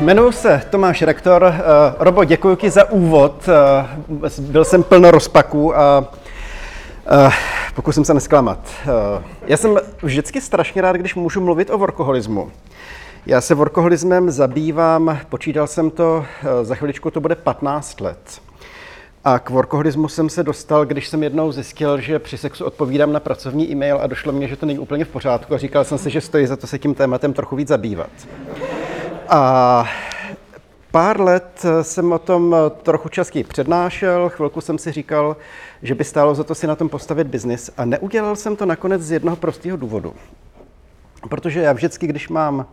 Jmenuji se Tomáš Rektor. Robo, děkuji ti za úvod. Byl jsem plno rozpaků a pokusím se nesklamat. Já jsem vždycky strašně rád, když můžu mluvit o workoholismu. Já se workoholismem zabývám, počítal jsem to, za chviličku to bude 15 let. A k workoholismu jsem se dostal, když jsem jednou zjistil, že při sexu odpovídám na pracovní e-mail a došlo mně, že to není úplně v pořádku a říkal jsem si, že stojí za to se tím tématem trochu víc zabývat. A pár let jsem o tom trochu častěji přednášel, chvilku jsem si říkal, že by stálo za to si na tom postavit biznis a neudělal jsem to nakonec z jednoho prostého důvodu. Protože já vždycky, když mám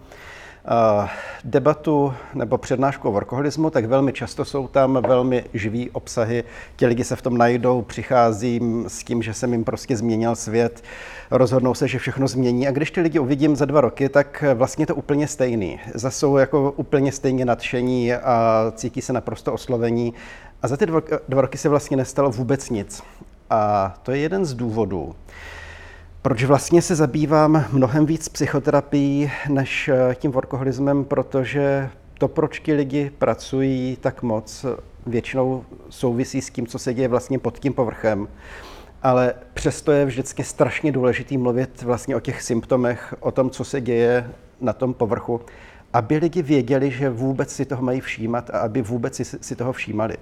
debatu nebo přednášku o workoholismu, tak velmi často jsou tam velmi živý obsahy. Ti lidi se v tom najdou, přicházím s tím, že jsem jim prostě změnil svět, rozhodnou se, že všechno změní. A když ty lidi uvidím za 2 roky, tak vlastně to úplně stejný. Zase jsou jako úplně stejně nadšení a cítí se naprosto oslovení. A za ty 2 roky se vlastně nestalo vůbec nic. A to je jeden z důvodů, proč vlastně se zabývám mnohem víc psychoterapií než tím workoholismem, protože to, proč ti lidi pracují tak moc, většinou souvisí s tím, co se děje vlastně pod tím povrchem. Ale přesto je vždycky strašně důležitý mluvit vlastně o těch symptomech, o tom, co se děje na tom povrchu, aby lidi věděli, že vůbec si toho mají všímat a aby vůbec si toho všímali.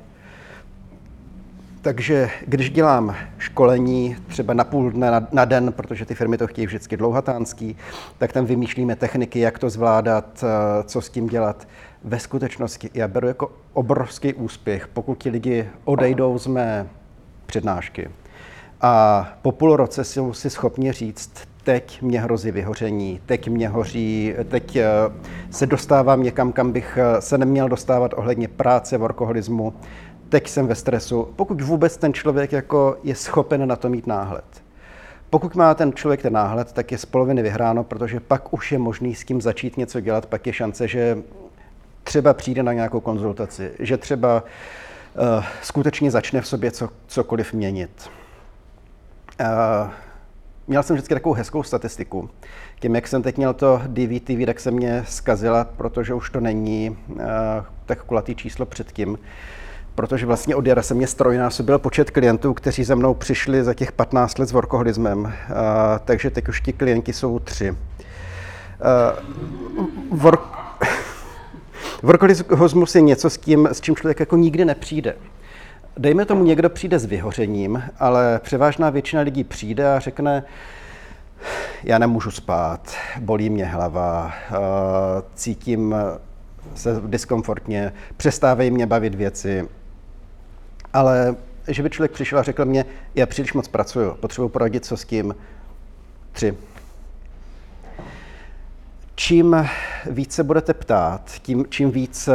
Takže když dělám školení třeba na půl dne, na den, protože ty firmy to chtějí vždycky dlouhatánský, tak tam vymýšlíme techniky, jak to zvládat, co s tím dělat. Ve skutečnosti já beru jako obrovský úspěch, pokud ti lidi odejdou z mé přednášky a po půl roce jsou si schopni říct, teď mě hrozí vyhoření, teď mě hoří, teď se dostávám někam, kam bych se neměl dostávat ohledně práce, workoholismu. Teď jsem ve stresu, pokud vůbec ten člověk jako je schopen na to mít náhled. Pokud má ten člověk ten náhled, tak je z poloviny vyhráno, protože pak už je možný s tím začít něco dělat, pak je šance, že třeba přijde na nějakou konzultaci, že třeba skutečně začne v sobě cokoliv měnit. Měl jsem vždycky takovou hezkou statistiku. Tím, jak jsem teď měl to DVTV, tak se mě zkazila, protože už to není tak kulatý číslo předtím. Protože vlastně od jara se mě strojnásobil počet klientů, kteří za mnou přišli za těch 15 let s workoholismem. Takže teď už ti klienti jsou 3. Workoholismus je něco, s čím člověk jako nikdy nepřijde. Dejme tomu, někdo přijde s vyhořením, ale převážná většina lidí přijde a řekne, já nemůžu spát, bolí mě hlava, cítím se diskomfortně, přestávají mě bavit věci. Ale že by člověk přišel a řekl mě, já příliš moc pracuju, potřebuji poradit, co s tím, 3. Čím víc se budete ptát, čím víc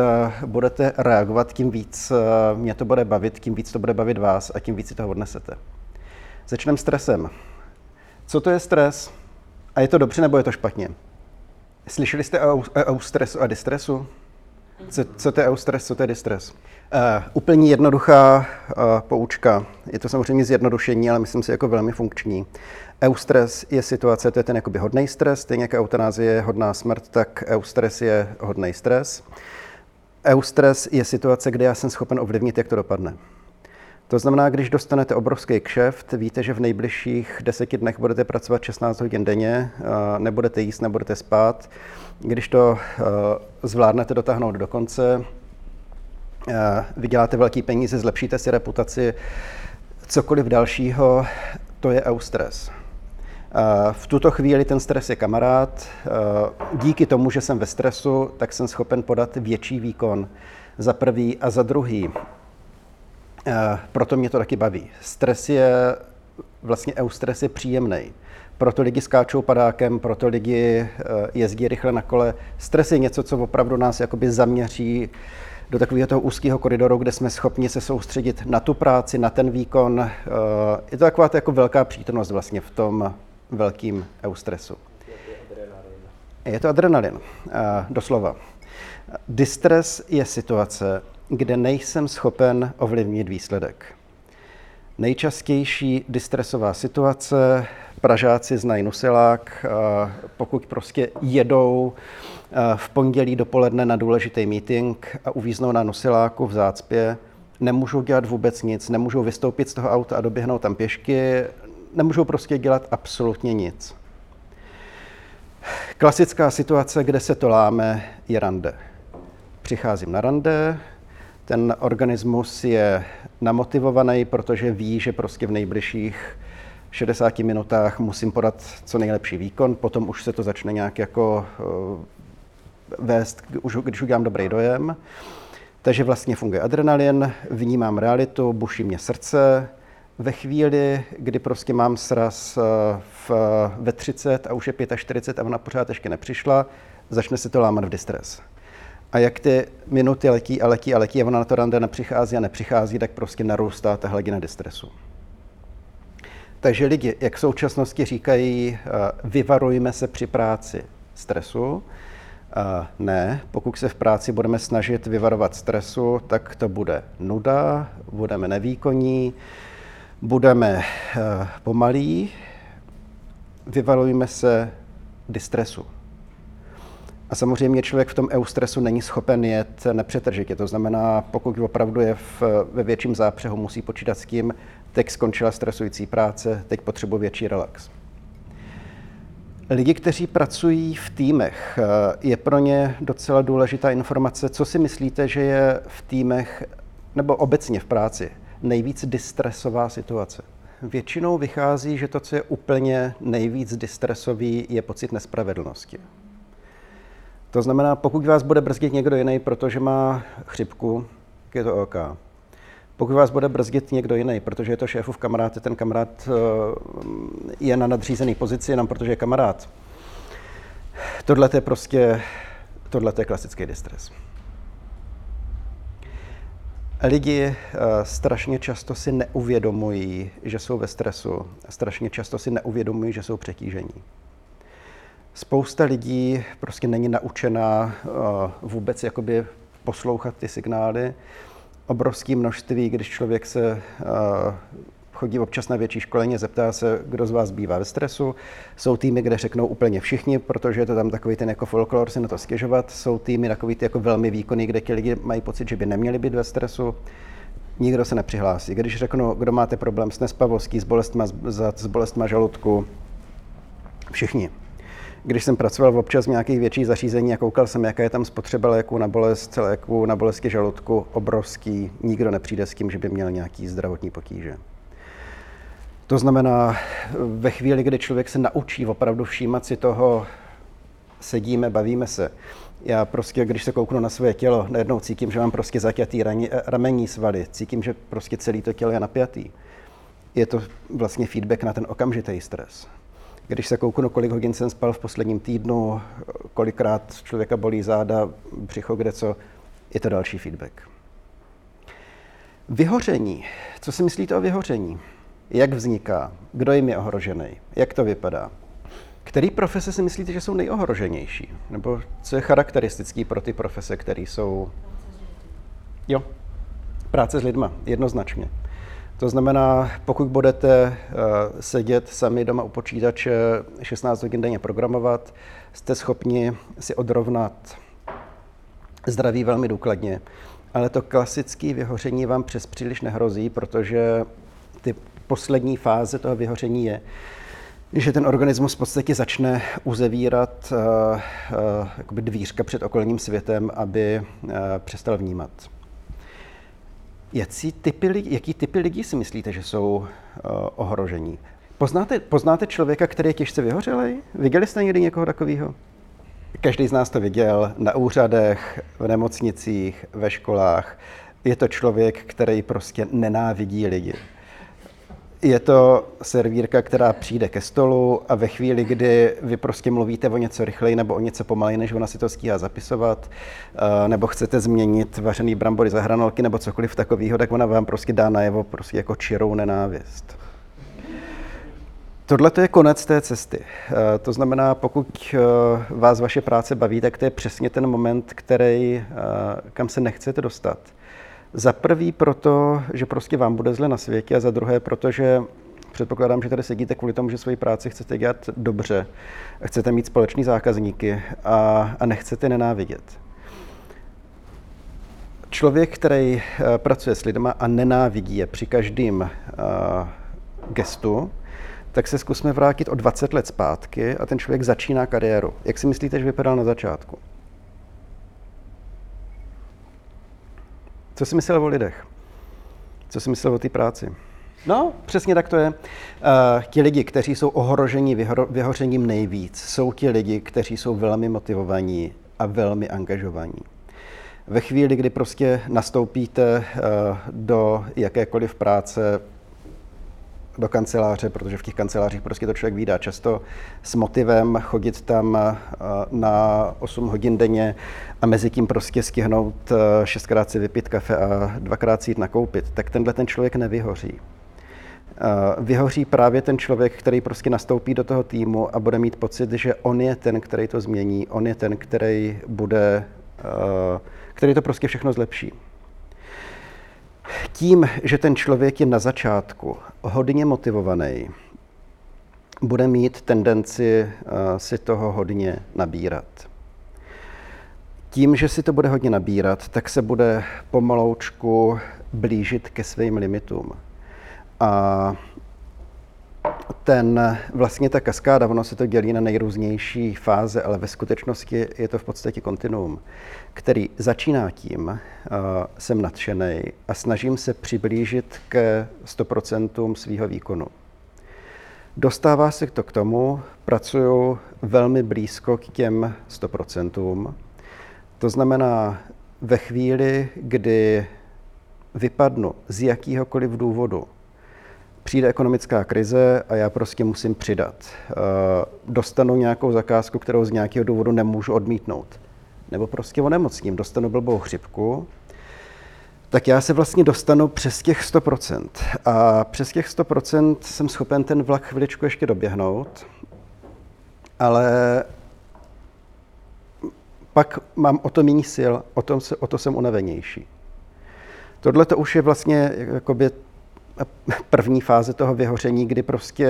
budete reagovat, tím víc mě to bude bavit, tím víc to bude bavit vás a tím víc si toho odnesete. Začneme stresem. Co to je stres? A je to dobře, nebo je to špatně? Slyšeli jste o stresu a distresu? Co to je eustres, co to je distres? Úplně jednoduchá poučka. Je to samozřejmě zjednodušení, ale myslím si jako velmi funkční. Eustres je situace, to je ten jakoby hodnej stres, stejně jako eutanázie je hodná smrt, tak eustres je hodnej stres. Eustres je situace, kde já jsem schopen ovlivnit, jak to dopadne. To znamená, když dostanete obrovský kšeft, víte, že v nejbližších 10 dnech budete pracovat 16 hodin denně, nebudete jíst, nebudete spát. Když to zvládnete dotáhnout do konce, vyděláte velký peníze, zlepšíte si reputaci, cokoliv dalšího, to je eustres. V tuto chvíli ten stres je kamarád. Díky tomu, že jsem ve stresu, tak jsem schopen podat větší výkon za prvý a za druhý. Proto mě to taky baví. Stres je, vlastně eustres je příjemný. Proto lidi skáčou padákem, proto lidi jezdí rychle na kole. Stres je něco, co opravdu nás jakoby zaměří do takového toho úzkého koridoru, kde jsme schopni se soustředit na tu práci, na ten výkon. Je to taková jako velká přítomnost vlastně v tom velkým eustresu. Je to adrenalin, doslova. Distres je situace, kde nejsem schopen ovlivnit výsledek. Nejčastější distresová situace Pražáci znají Nusilák, pokud prostě jedou v pondělí dopoledne na důležitý meeting a uvíznou na Nusiláku v zácpě, nemůžou dělat vůbec nic, nemůžou vystoupit z toho auta a doběhnout tam pěšky, nemůžou prostě dělat absolutně nic. Klasická situace, kde se to láme, je rande. Přicházím na rande, ten organismus je namotivovaný, protože ví, že prostě v nejbližších 60 minutách musím podat co nejlepší výkon, potom už se to začne nějak jako vést, když udělám dobrý dojem. Takže vlastně funguje adrenalin, vnímám realitu, buší mě srdce. Ve chvíli, kdy prostě mám sraz ve 30 a už je 45 a ona pořád ještě nepřišla, začne se to lámat v distres. A jak ty minuty letí a letí a letí a ona na to rande nepřichází a nepřichází, tak prostě narůstá ta hladina distresu. Takže lidi, jak v současnosti říkají, vyvarujme se při práci stresu. Ne, pokud se v práci budeme snažit vyvarovat stresu, tak to bude nuda, budeme nevýkonní, budeme pomalí, vyvarujme se distresu. A samozřejmě člověk v tom eustresu není schopen jet nepřetržitě. To znamená, pokud opravdu je ve větším zápřehu, musí počítat s tím, teď skončila stresující práce, teď potřebuji větší relax. Lidi, kteří pracují v týmech, je pro ně docela důležitá informace, co si myslíte, že je v týmech nebo obecně v práci nejvíc distresová situace. Většinou vychází, že to, co je úplně nejvíc distresový, je pocit nespravedlnosti. To znamená, pokud vás bude brzdit někdo jiný, protože má chřipku, je to OK. Pokud vás bude brzdit někdo jiný, protože je to šéfův kamarád, ten kamarád je na nadřízený pozici jenom protože je kamarád. Tohle je klasický distres. Lidi strašně často si neuvědomují, že jsou ve stresu. Strašně často si neuvědomují, že jsou přetížení. Spousta lidí prostě není naučená vůbec jakoby poslouchat ty signály. Obrovské množství, když člověk se chodí občas na větší školení, zeptá se, kdo z vás bývá ve stresu. Jsou týmy, kde řeknou úplně všichni, protože je to tam takový ten jako folklor si na to stěžovat. Jsou týmy takový ty jako velmi výkonný, kde ti lidi mají pocit, že by neměli být ve stresu. Nikdo se nepřihlásí. Když řeknu, kdo máte problém s nespavostí, s bolestma žaludku, všichni. Když jsem pracoval občas v nějakých větších zařízení a koukal jsem, jaká je tam spotřeba léků na bolest, léků na bolesti žaludku, obrovský, nikdo nepřijde s tím, že by měl nějaký zdravotní potíže. To znamená, ve chvíli, kdy člověk se naučí opravdu všímat si toho, sedíme, bavíme se. Já prostě, když se kouknu na své tělo, najednou cítím, že mám prostě zaťatý ramenní svaly, cítím, že prostě celé to tělo je napjatý. Je to vlastně feedback na ten okamžitý stres. Když se kouknu, kolik hodin jsem spal v posledním týdnu, kolikrát člověka bolí záda, břicho, kde co, je to další feedback. Vyhoření. Co si myslíte o vyhoření? Jak vzniká? Kdo jim je ohrožený? Jak to vypadá? Který profese si myslíte, že jsou nejohroženější? Nebo co je charakteristický pro ty profese, které jsou... Jo, práce s lidma, jednoznačně. To znamená, pokud budete sedět sami doma u počítače 16 hodin denně programovat, jste schopni si odrovnat zdraví velmi důkladně. Ale to klasické vyhoření vám přes příliš nehrozí, protože ty poslední fáze toho vyhoření je, že ten organismus v podstatě začne uzavírat jakoby dvířka před okolním světem, aby přestal vnímat. Jaký typy lidí si myslíte, že jsou ohrožení? Poznáte člověka, který je těžce vyhořelý? Viděli jste někdy někoho takového? Každý z nás to viděl na úřadech, v nemocnicích, ve školách. Je to člověk, který prostě nenávidí lidi. Je to servírka, která přijde ke stolu a ve chvíli, kdy vy prostě mluvíte o něco rychleji nebo o něco pomaleji, než ona si to stíhá zapisovat, nebo chcete změnit vařený brambory za hranolky nebo cokoliv takového, tak ona vám prostě dá najevo prostě jako čirou nenávist. Tohle to je konec té cesty. To znamená, pokud vás vaše práce baví, tak to je přesně ten moment, kam se nechcete dostat. Za prvý proto, že prostě vám bude zle na světě a za druhé proto, že Předpokládám, že tady sedíte kvůli tomu, že svoji práci chcete dělat dobře, chcete mít společný zákazníky a nechcete nenávidět. Člověk, který pracuje s lidma a nenávidí je při každém gestu, tak se zkusme vrátit o 20 let zpátky a ten člověk začíná kariéru. Jak si myslíte, že vypadal na začátku? Co si myslel o lidech? Co si myslel o té práci? No, přesně tak to je. Ti lidi, kteří jsou ohroženi vyhořením nejvíc, jsou ti lidi, kteří jsou velmi motivovaní a velmi angažovaní. Ve chvíli, kdy prostě nastoupíte do jakékoliv práce, do kanceláře, protože v těch kancelářích prostě to člověk vídá často s motivem chodit tam na 8 hodin denně a mezi tím prostě stihnout 6krát si vypít kafe a 2krát si jít nakoupit, tak tenhle ten člověk nevyhoří. Vyhoří právě ten člověk, který prostě nastoupí do toho týmu a bude mít pocit, že on je ten, který to změní, on je ten, který bude, který to prostě všechno zlepší. Tím, že ten člověk je na začátku hodně motivovaný, bude mít tendenci si toho hodně nabírat. Tím, že si to bude hodně nabírat, tak se bude pomaloučku blížit ke svým limitům. A vlastně ta kaskáda, ono se to dělí na nejrůznější fáze, ale ve skutečnosti je to v podstatě kontinuum, který začíná tím, jsem nadšenej a snažím se přiblížit ke 100% svýho výkonu. Dostává se to k tomu, pracuju velmi blízko k těm 100%. To znamená, ve chvíli, kdy vypadnu z jakýhokoliv důvodu, přijde ekonomická krize a já prostě musím přidat. Dostanu nějakou zakázku, kterou z nějakého důvodu nemůžu odmítnout. Nebo prostě onemocním, dostanu blbou chřipku. Tak já se vlastně dostanu přes těch 100%. A přes těch 100% jsem schopen ten vlak chviličku ještě doběhnout. Ale pak mám o to méně sil, o to jsem unavenější. Tohle to už je vlastně jakoby první fáze toho vyhoření, kdy prostě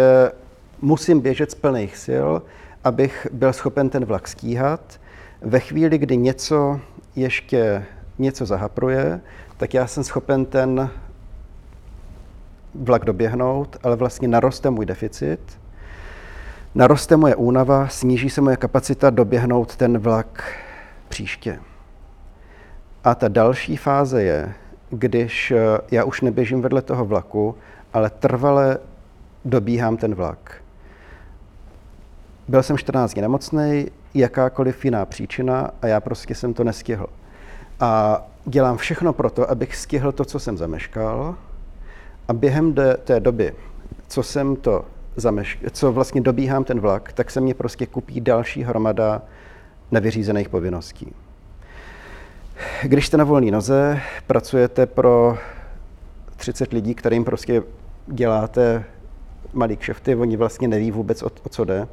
musím běžet z plných sil, abych byl schopen ten vlak stíhat. Ve chvíli, kdy něco ještě něco zahapruje, tak já jsem schopen ten vlak doběhnout, ale vlastně naroste můj deficit, naroste moje únava, sníží se moje kapacita doběhnout ten vlak příště. A ta další fáze je, když já už neběžím vedle toho vlaku, ale trvale dobíhám ten vlak. Byl jsem 14 dní nemocnej, jakákoliv jiná příčina a já prostě jsem to nestihl. A dělám všechno pro to, abych stihl to, co jsem zameškal a během té doby, co vlastně dobíhám ten vlak, tak se mě prostě kupí další hromada nevyřízených povinností. Když jste na volné noze, pracujete pro 30 lidí, kterým prostě děláte malý kšefty, oni vlastně neví vůbec, o co jde.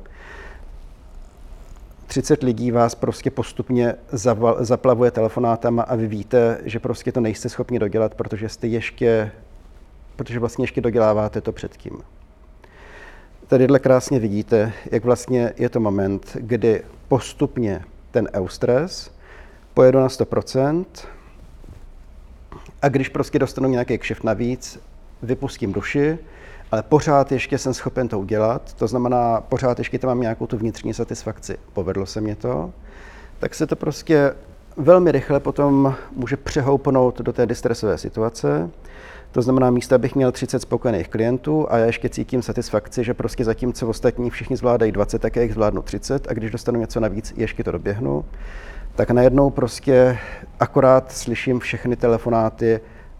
30 lidí vás prostě postupně zaplavuje telefonátama a vy víte, že prostě to nejste schopni dodělat, protože vlastně ještě doděláváte to předtím. Tadyhle krásně vidíte, jak vlastně je to moment, kdy postupně ten eustres pojedu na 100% a když prostě dostanu nějaký kšeft navíc, vypustím duši, ale pořád ještě jsem schopen to udělat, to znamená, pořád ještě tam mám nějakou tu vnitřní satisfakci. Povedlo se mě to, tak se to prostě velmi rychle potom může přehoupnout do té distresové situace. To znamená, místo abych měl 30 spokojených klientů a já ještě cítím satisfakci, že prostě zatímco ostatní všichni zvládají 20, tak já jich zvládnu 30 a když dostanu něco navíc, ještě to doběhnu. Tak najednou prostě akorát slyším všechny telefonáty,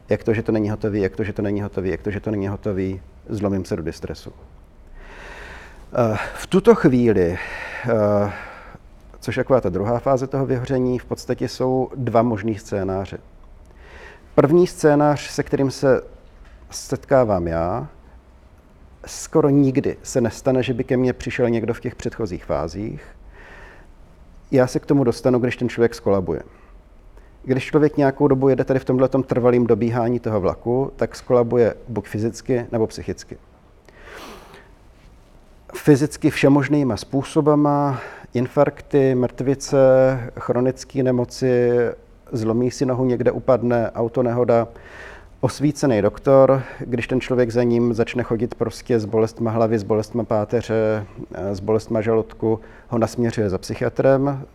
jak to, že to není hotový, jak to, že to není hotový, jak to, že to není hotový, zlomím se do distresu. V tuto chvíli, což je taková ta druhá fáze toho vyhoření, v podstatě jsou dva možný scénáře. První scénář, se kterým se setkávám já, skoro nikdy se nestane, že by ke mně přišel někdo v těch předchozích fázích. Já se k tomu dostanu, když ten člověk skolabuje. Když člověk nějakou dobu jede tady v tomhletom trvalém dobíhání toho vlaku, tak skolabuje buď fyzicky nebo psychicky. fyzicky všemožnýma způsobama, infarkty, mrtvice, chronické nemoci, zlomí si nohu, někde upadne, autonehoda, osvícený doktor, když ten člověk za ním začne chodit prostě s bolestma hlavy, s bolestma páteře, s bolestma žaludku, ho nasměřuje za psychiatrem.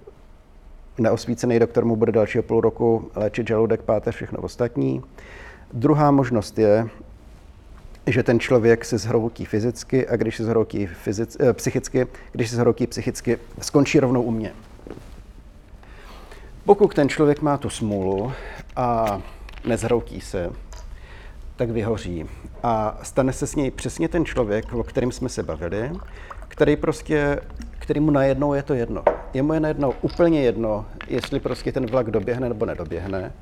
Neosvícený doktor mu bude dalšího půl roku léčit žaludek, páteř, všechno ostatní. Druhá možnost je, že ten člověk se zhroutí fyzicky a když se zhroutí psychicky, když se zhroutí psychicky, skončí rovnou u mě. Pokud ten člověk má tu smůlu a nezhroutí se, tak vyhoří. A stane se s něj přesně ten člověk, o kterém jsme se bavili, který mu najednou je to jedno. Jemu je najednou úplně jedno, jestli prostě ten vlak doběhne nebo nedoběhne.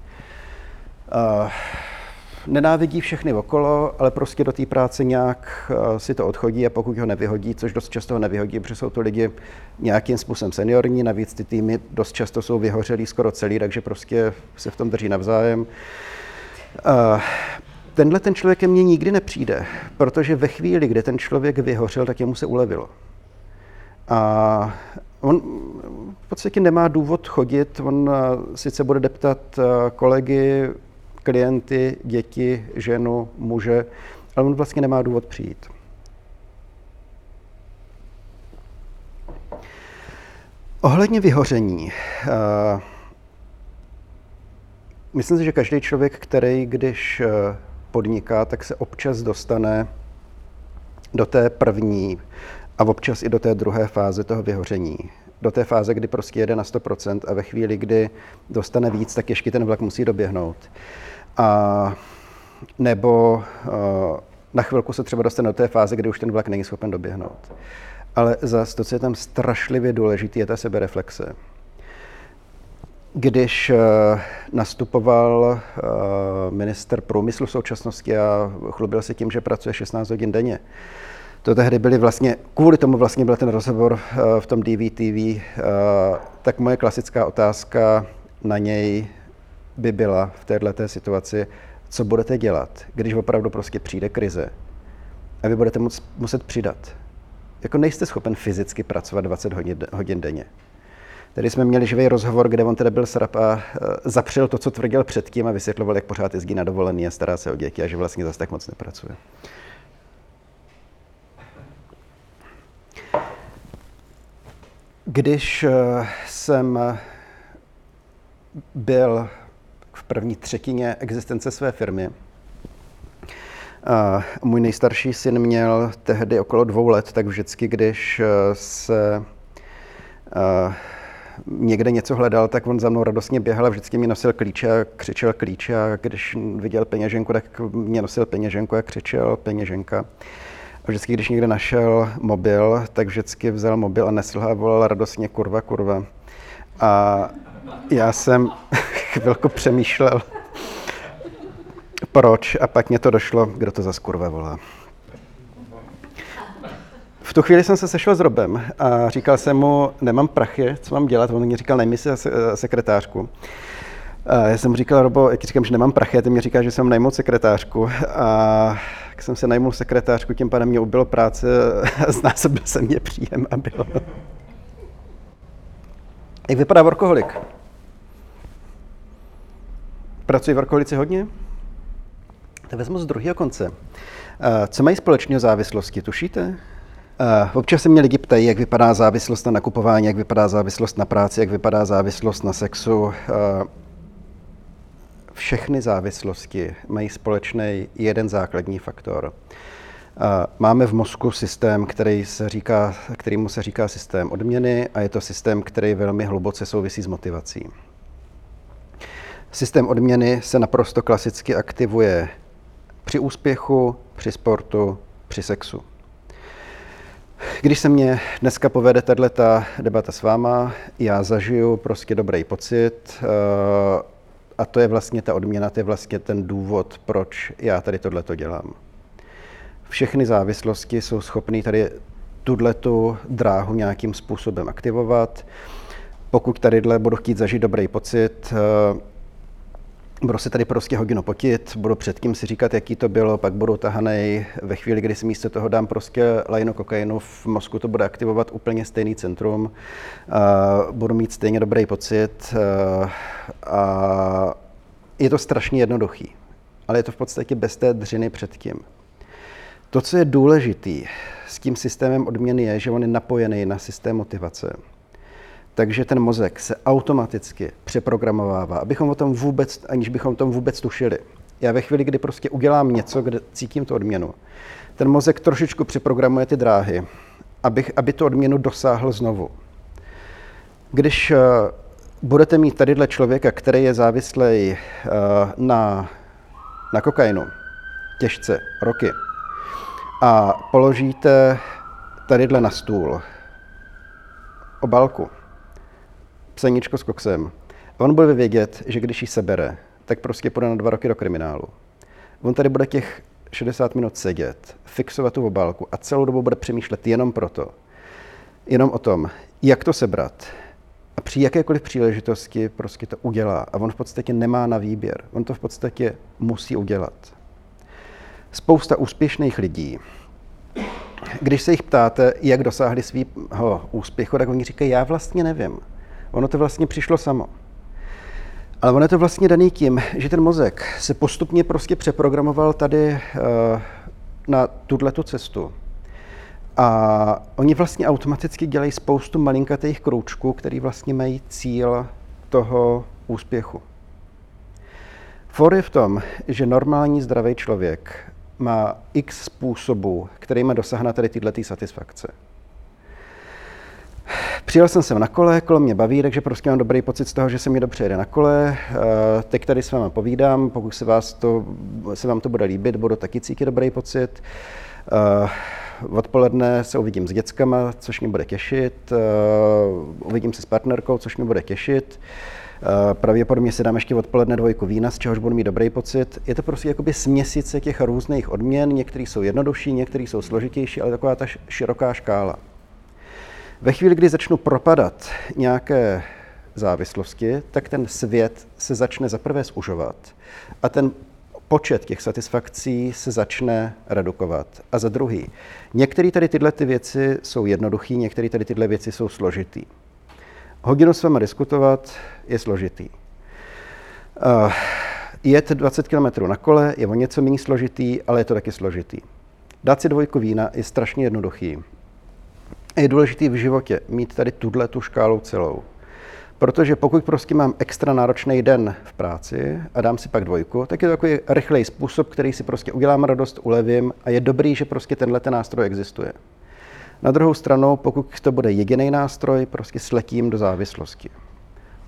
Nenávidí všechny okolo, ale prostě do té práce nějak si to odchodí a pokud ho nevyhodí, což dost často ho nevyhodí, protože jsou to lidi nějakým způsobem seniorní, navíc ty týmy dost často jsou vyhořelí skoro celý, takže prostě se v tom drží navzájem. Tenhle ten člověk ke mně nikdy nepřijde, protože ve chvíli, kdy ten člověk vyhořel, tak jemu se ulevilo. A on v podstatě nemá důvod chodit, on sice bude deptat kolegy, klienty, děti, ženu, muže, ale on vlastně nemá důvod přijít. Ohledně vyhoření. Myslím si, že každý člověk, který když podniká, tak se občas dostane do té první a občas i do té druhé fáze toho vyhoření. Do té fáze, kdy prostě jede na 100% a ve chvíli, kdy dostane víc, tak ještě ten vlak musí doběhnout. A nebo na chvilku se třeba dostane do té fáze, kdy už ten vlak není schopen doběhnout. Ale zase to, co je tam strašlivě důležitý, je ta sebereflexe. Když nastupoval minister průmyslu v současnosti a chlubil se tím, že pracuje 16 hodin denně, to tehdy byly vlastně, kvůli tomu vlastně byl ten rozhovor v tom DVTV, tak moje klasická otázka na něj by byla v této situaci, co budete dělat, když opravdu prostě přijde krize a vy budete muset přidat. Jako nejste schopen fyzicky pracovat 20 hodin denně. Tady jsme měli živý rozhovor, kde on teda byl srap a zapřel to, co tvrdil předtím a vysvětloval, jak pořád jezdí na dovolený a stará se o děti a že vlastně zase tak moc nepracuje. Když jsem byl v první třetině existence své firmy, můj nejstarší syn měl tehdy okolo 2 let, tak vždycky, když se někde něco hledal, tak on za mnou radostně běhal a vždycky mi nosil klíče a křičel klíče a když viděl peněženku, tak mě nosil peněženku a křičel peněženka. A vždycky, když někde našel mobil, tak vždycky vzal mobil a nesl ho a volal radostně kurva, kurva. A já jsem chvilku přemýšlel, proč, a pak mě to došlo, kdo to zas kurva volá. V tu chvíli jsem se sešel s Robem a říkal jsem mu, nemám prachy, co mám dělat, on mi říkal, najmi si sekretářku. A já jsem mu říkal, Robo, jak říkám, že nemám prachy, a ty mi říkáš, že jsem najmul sekretářku. A tak jsem se najmul sekretářku, tím pádem mě ubylo práce, znásobil se mě příjem a bylo. Jak vypadá workoholik? Pracují workoholici hodně? Tak vezmu z druhého konce. Co mají společného závislosti, tušíte? Občas se mě lidi ptají, jak vypadá závislost na nakupování, jak vypadá závislost na práci, jak vypadá závislost na sexu. Všechny závislosti mají společný jeden základní faktor. Máme v mozku systém, kterému se říká systém odměny a je to systém, který velmi hluboce souvisí s motivací. Systém odměny se naprosto klasicky aktivuje při úspěchu, při sportu, při sexu. Když se mě dneska povede tato debata s váma, já zažiju prostě dobrý pocit a to je vlastně ta odměna, to je vlastně ten důvod, proč já tady tohleto dělám. Všechny závislosti jsou schopné tady tuhletu dráhu nějakým způsobem aktivovat. Pokud tadyhle budu chtít zažít dobrý pocit, Budu se tady prostě hodinu potit, budu předtím si říkat, jaký to bylo, pak budu tahanej. Ve chvíli, kdy si místo toho dám prostě lajno kokainu, v mozku to bude aktivovat úplně stejný centrum. Budu mít stejně dobrý pocit. A je to strašně jednoduchý, ale je to v podstatě bez té dřiny předtím. To, co je důležitý s tím systémem odměny, je, že on je napojený na systém motivace. Takže ten mozek se automaticky přeprogramovává, aniž bychom tom vůbec tušili. Já ve chvíli, kdy prostě udělám něco, kde cítím tu odměnu, ten mozek trošičku přeprogramuje ty dráhy, aby tu odměnu dosáhl znovu. Když budete mít tadyhle člověka, který je závislý na kokainu, těžce, roky, a položíte tadyhle na stůl obálku, psaníčko s koksem, on bude vědět, že když ji sebere, tak prostě půjde na 2 roky do kriminálu. On tady bude těch 60 minut sedět, fixovat tu obálku a celou dobu bude přemýšlet jenom o tom, jak to sebrat. A při jakékoliv příležitosti prostě to udělá. A on v podstatě nemá na výběr. On to v podstatě musí udělat. Spousta úspěšných lidí, když se jich ptáte, jak dosáhli svého úspěchu, tak oni říkají, já vlastně nevím. Ono to vlastně přišlo samo. Ale ono je to vlastně daný tím, že ten mozek se postupně prostě přeprogramoval tady na tuto cestu. A oni vlastně automaticky dělají spoustu malinkatých kroučků, který vlastně mají cíl toho úspěchu. Fór je v tom, že normální zdravý člověk má x způsobů, kterými dosáhne tady tyto satisfakce. Přijel jsem sem na kole, kolo mě baví, takže prostě mám dobrý pocit z toho, že se mi dobře jede na kole. Teď tady s váma povídám, pokud se vám to bude líbit, budu taky cítit dobrý pocit. Odpoledne se uvidím s děckama, což mě bude těšit. Uvidím se s partnerkou, což mě bude těšit. Pravděpodobně si dám ještě odpoledne 2 vína, z čehož budu mít dobrý pocit. Je to prostě jakoby směsice těch různých odměn, některé jsou jednodušší, některé jsou složitější, ale taková ta široká škála. Ve chvíli, kdy začnu propadat nějaké závislosti, tak ten svět se začne zaprvé zužovat a ten počet těch satisfakcí se začne redukovat. A za druhý, některé tady tyhle věci jsou jednoduché, některé tady tyhle věci jsou složitý. Hodinu s váma diskutovat je složitý. Jet 20 km na kole je o něco méně složitý, ale je to taky složitý. Dát si 2 vína je strašně jednoduchý. Je důležitý v životě mít tady tu škálu celou. Protože pokud prostě mám extra náročný den v práci a dám si pak 2, tak je to takový rychlej způsob, který si prostě udělám radost, ulevím a je dobrý, že prostě tenhleten nástroj existuje. Na druhou stranu, pokud to bude jediný nástroj, prostě sletím do závislosti.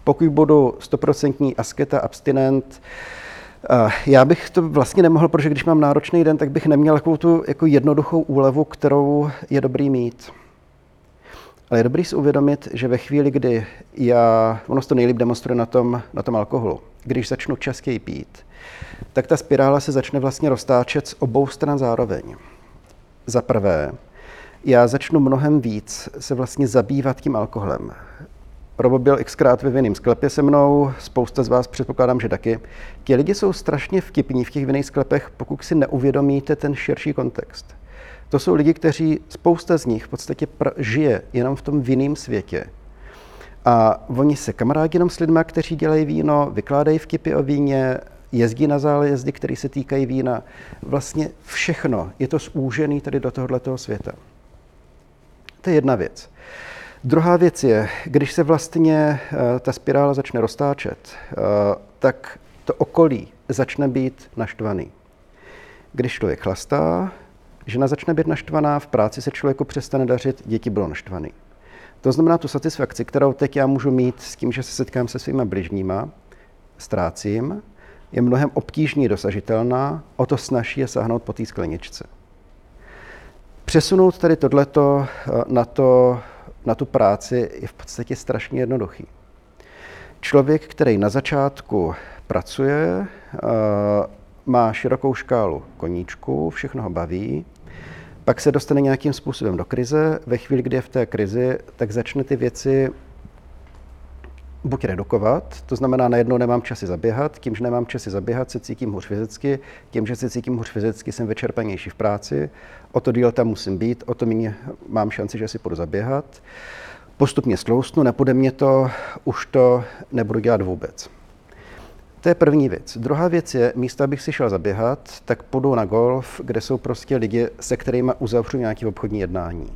Pokud budu 100% asketa, abstinent, já bych to vlastně nemohl, protože když mám náročný den, tak bych neměl takovou tu jako jednoduchou úlevu, kterou je dobrý mít. Ale je dobrý si uvědomit, že ve chvíli, kdy ono se to nejlíp demonstruje na tom alkoholu, když začnu častěji pít, tak ta spirála se začne vlastně roztáčet z obou stran zároveň. Za prvé, já začnu mnohem víc se vlastně zabývat tím alkoholem. Robo byl xkrát ve vinném sklepě se mnou, spousta z vás předpokládám, že taky. Ti lidi jsou strašně vtipní v těch vinných sklepech, pokud si neuvědomíte ten širší kontext. To jsou lidi, kteří, spousta z nich v podstatě žije jenom v tom vinném světě. A oni se kamarádi jenom s lidmi, kteří dělají víno, vykládají vtipy o víně, jezdí na zájezdy, které se týkají vína. Vlastně všechno je to zúžené tady do tohoto světa. To je jedna věc. Druhá věc je, když se vlastně ta spirála začne roztáčet, tak to okolí začne být naštvaný. Když člověk chlastá, žena začne být naštvaná, v práci se člověku přestane dařit, děti budou naštvaný. To znamená, tu satisfakci, kterou teď já můžu mít s tím, že se setkám se svýma bližníma, ztrácím, je mnohem obtížně dosažitelná, o to snaží je sáhnout po té skleničce. Přesunout tady tohleto na tu práci je v podstatě strašně jednoduchý. Člověk, který na začátku pracuje, má širokou škálu koníčku, všechno ho baví, pak se dostane nějakým způsobem do krize, ve chvíli, kdy je v té krizi, tak začne ty věci buď redukovat, to znamená najednou nemám časy zaběhat, tím, že nemám časy zaběhat, se cítím hůř fyzicky, tím, že se cítím hůř fyzicky, jsem vyčerpanější v práci, o to díl tam musím být, o to méně mám šanci, že si půjdu zaběhat. Postupně sklousnu, nepůjde mě to, už to nebudu dělat vůbec. To je první věc. Druhá věc je, místo abych si šel zaběhat, tak půjdu na golf, kde jsou prostě lidi, se kterými uzavřu nějaké obchodní jednání.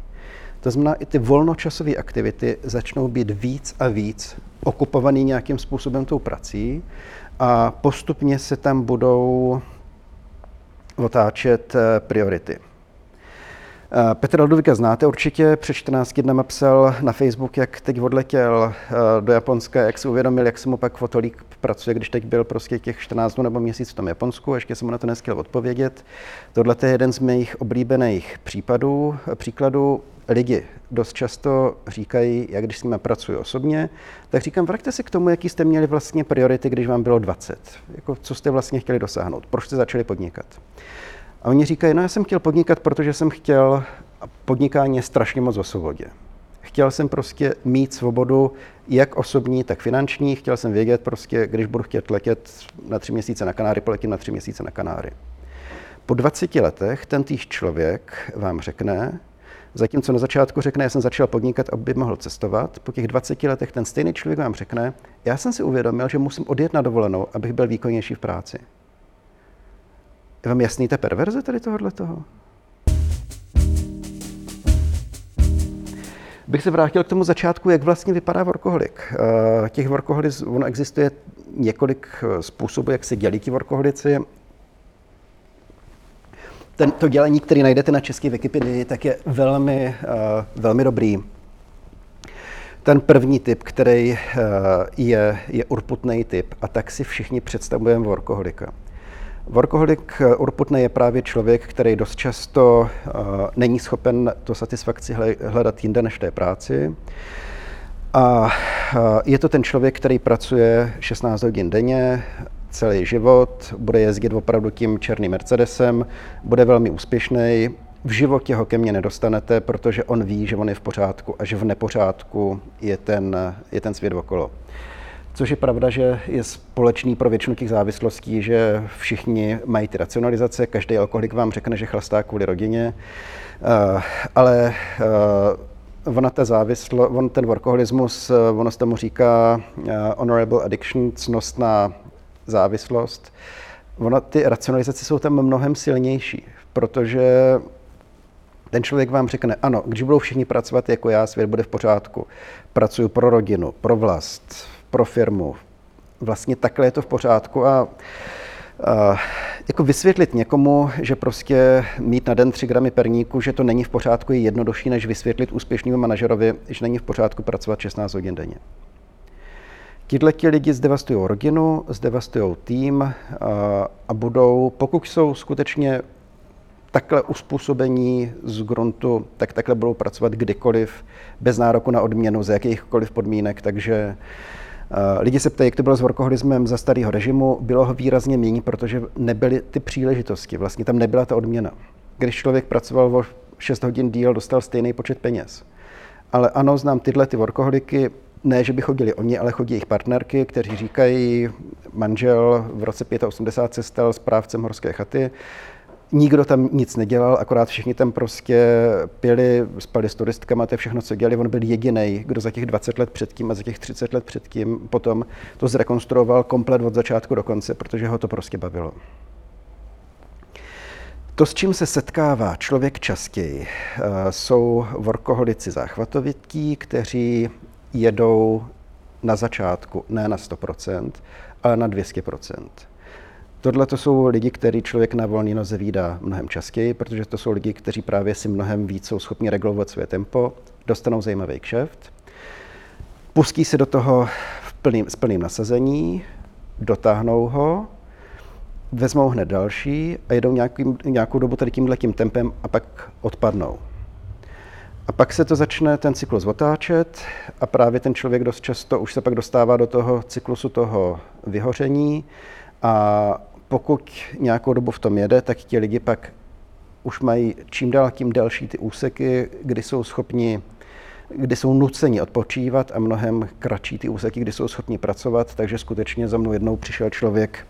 To znamená, i ty volnočasové aktivity začnou být víc a víc okupovaný nějakým způsobem tou prací a postupně se tam budou otáčet priority. Petra Ludvíka znáte určitě, před 14 dnama psal na Facebook, jak teď odletěl do Japonska, jak si uvědomil, jak se mu pak o tolik pracuje, když teď byl prostě těch 14 dnů nebo měsíc v tom Japonsku, ještě jsem mu na to nechtěl odpovědět. Tohle je jeden z mých oblíbených příkladů. Lidi dost často říkají, jak když s nimi pracuji osobně, tak říkám, vraťte se k tomu, jaký jste měli vlastně priority, když vám bylo 20. Jako, co jste vlastně chtěli dosáhnout, proč jste začali podnikat. A oni říkají, no já jsem chtěl podnikat, protože jsem chtěl, podnikání je strašně moc o svobodě. Chtěl jsem prostě mít svobodu, jak osobní, tak finanční, chtěl jsem vědět prostě, když budu chtět letět na 3 měsíce na Kanáry, poletím na 3 měsíce na Kanáry. Po 20 letech tentýž člověk vám řekne, zatímco na začátku řekne, já jsem začal podnikat, aby mohl cestovat, po těch 20 letech ten stejný člověk vám řekne, já jsem si uvědomil, že musím odjet na dovolenou, abych byl výkonnější v práci. Je vám jasný ta perverze tady tohoto? Bych se vrátil k tomu začátku, jak vlastně vypadá workoholik. Těch workoholic, ono existuje několik způsobů, jak se dělí ti workoholici. To dělení, který najdete na české Wikipedii, tak je velmi dobrý. Ten první typ, který je urputnej typ, a tak si všichni představujeme workoholika. Workoholik urputnej je právě člověk, který dost často není schopen tu satisfakci hledat jinde než v té práci. A je to ten člověk, který pracuje 16 hodin denně, celý život, bude jezdit opravdu tím černým Mercedesem, bude velmi úspěšný. V životě ho ke mně nedostanete, protože on ví, že on je v pořádku a že v nepořádku je ten svět okolo. Což je pravda, že je společný pro většinu těch závislostí, že všichni mají ty racionalizace, každý alkoholik vám řekne, že chlastá kvůli rodině, ale ten workoholismus, ono se tomu říká honorable addiction, cnostná závislost. Ty racionalizace jsou tam mnohem silnější, protože ten člověk vám řekne, ano, když budou všichni pracovat jako já, svět bude v pořádku. Pracuju pro rodinu, pro vlast, pro firmu. Vlastně takhle je to v pořádku a jako vysvětlit někomu, že prostě mít na den 3 gramy perníku, že to není v pořádku, je jednodušší, než vysvětlit úspěšnému manažerovi, že není v pořádku pracovat 16 hodin denně. Tyhleti lidi zdevastují rodinu, zdevastují tým a budou, pokud jsou skutečně takhle uspůsobení z gruntu, tak takhle budou pracovat kdykoliv, bez nároku na odměnu, za jakýchkoliv podmínek, takže lidi se ptají, jak to bylo s workoholismem za starého režimu, bylo ho výrazně méně, protože nebyly ty příležitosti, vlastně tam nebyla ta odměna. Když člověk pracoval o 6 hodin díl, dostal stejný počet peněz. Ale ano, znám tyhle workoholiky, ne, že by chodili oni, ale chodí jejich partnerky, kteří říkají, manžel v roce 85 se stal správcem horské chaty, nikdo tam nic nedělal, akorát všichni tam prostě pili, spali s turistkama, to je všechno, co dělali, on byl jedinej, kdo za těch 20 let předtím a za těch 30 let předtím potom to zrekonstruoval komplet od začátku do konce, protože ho to prostě bavilo. To, s čím se setkává člověk častěji, jsou workoholici záchvatovití, kteří jedou na začátku, ne na 100%, ale na 200%. Tohle to jsou lidi, který člověk na volné noze vídá mnohem častěji, protože to jsou lidi, kteří právě si mnohem víc jsou schopni regulovat své tempo, dostanou zajímavý kšeft, pustí se do toho s plným nasazení, dotáhnou ho, vezmou hned další a jedou nějakou dobu tady tímhletím tempem a pak odpadnou. A pak se to začne ten cyklus otáčet a právě ten člověk dost často už se pak dostává do toho cyklusu toho vyhoření a pokud nějakou dobu v tom jede, tak ti lidi pak už mají čím dál tím delší ty úseky, kdy jsou schopni kdy jsou nuceni odpočívat a mnohem kratší ty úseky, kdy jsou schopni pracovat, takže skutečně za mnou jednou přišel člověk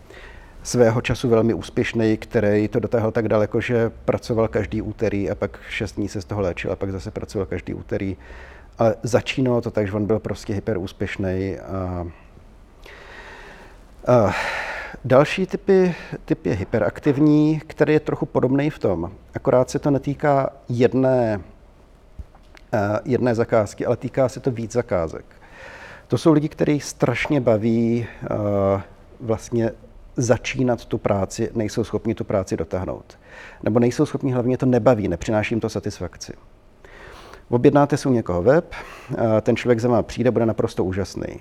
svého času velmi úspěšný, který to dotáhl tak daleko, že pracoval každý úterý a pak 6 dní se z toho léčil a pak zase pracoval každý úterý. Ale začínalo to tak, že on byl prostě hyperúspěšný. A další typ je hyperaktivní, který je trochu podobný v tom, akorát se to netýká jedné zakázky, ale týká se to víc zakázek. To jsou lidi, kteří strašně baví vlastně začínat tu práci, nejsou schopni tu práci dotáhnout. Nebo nejsou schopni, hlavně to nebaví, nepřináší jim to satisfakci. Objednáte si u někoho web, ten člověk za váma přijde, bude naprosto úžasný.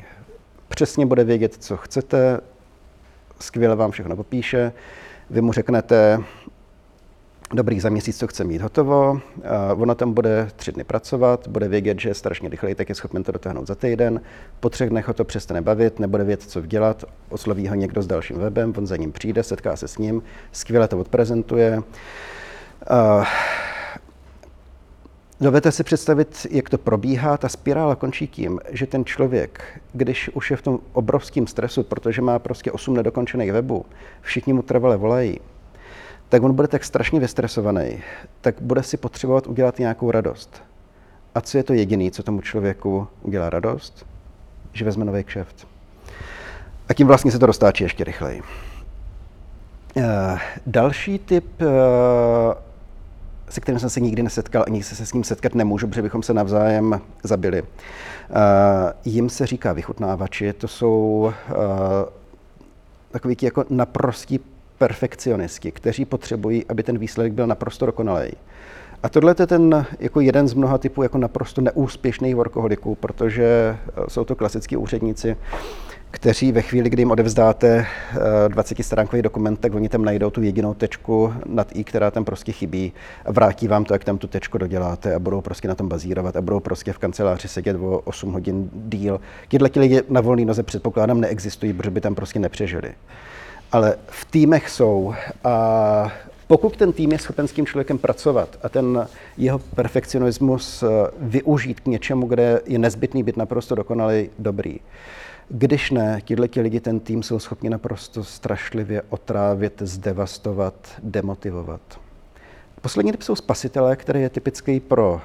Přesně bude vědět, co chcete, skvěle vám všechno popíše, vy mu řeknete, dobrý, za měsíc to chce mít hotovo, ono tam bude 3 dny pracovat, bude vědět, že je strašně rychlej, tak je schopen to dotáhnout za týden, po 3 dnech ho to přestane bavit, nebude vědět, co dělat, osloví ho někdo s dalším webem, on za ním přijde, setká se s ním, skvěle to odprezentuje. Dovedete si představit, jak to probíhá, ta spirála končí tím, že ten člověk, když už je v tom obrovském stresu, protože má prostě 8 nedokončených webů, všichni mu trvale volají, tak on bude tak strašně vystresovaný, tak bude si potřebovat udělat nějakou radost. A co je to jediné, co tomu člověku udělá radost? Že vezme nový kšeft. A tím vlastně se to roztáčí ještě rychleji. Další typ, se kterým jsem se nikdy nesetkal, ani se s ním setkat nemůžu, protože bychom se navzájem zabili. Jim se říká vychutnávači, to jsou takový jako naprostí perfekcionisti, kteří potřebují, aby ten výsledek byl naprosto dokonalý. A tohle je ten jako jeden z mnoha typů jako naprosto neúspěšných workoholiků, protože jsou to klasický úředníci, kteří ve chvíli, kdy jim odevzdáte 20-stránkový dokument, tak oni tam najdou tu jedinou tečku nad i, která tam prostě chybí a vrátí vám to, jak tam tu tečku doděláte a budou prostě na tom bazírovat a budou prostě v kanceláři sedět o 8 hodin díl. Tyhle lidi na volné noze předpokládám neexistují, protože by tam prostě nepřežili. Ale v týmech jsou a pokud ten tým je schopen s tím člověkem pracovat a ten jeho perfekcionismus využít k něčemu, kde je nezbytný být naprosto dokonalý, dobrý. Když ne, tihleti lidi ten tým jsou schopni naprosto strašlivě otrávit, zdevastovat, demotivovat. Poslední typ jsou spasitelé, který je typický pro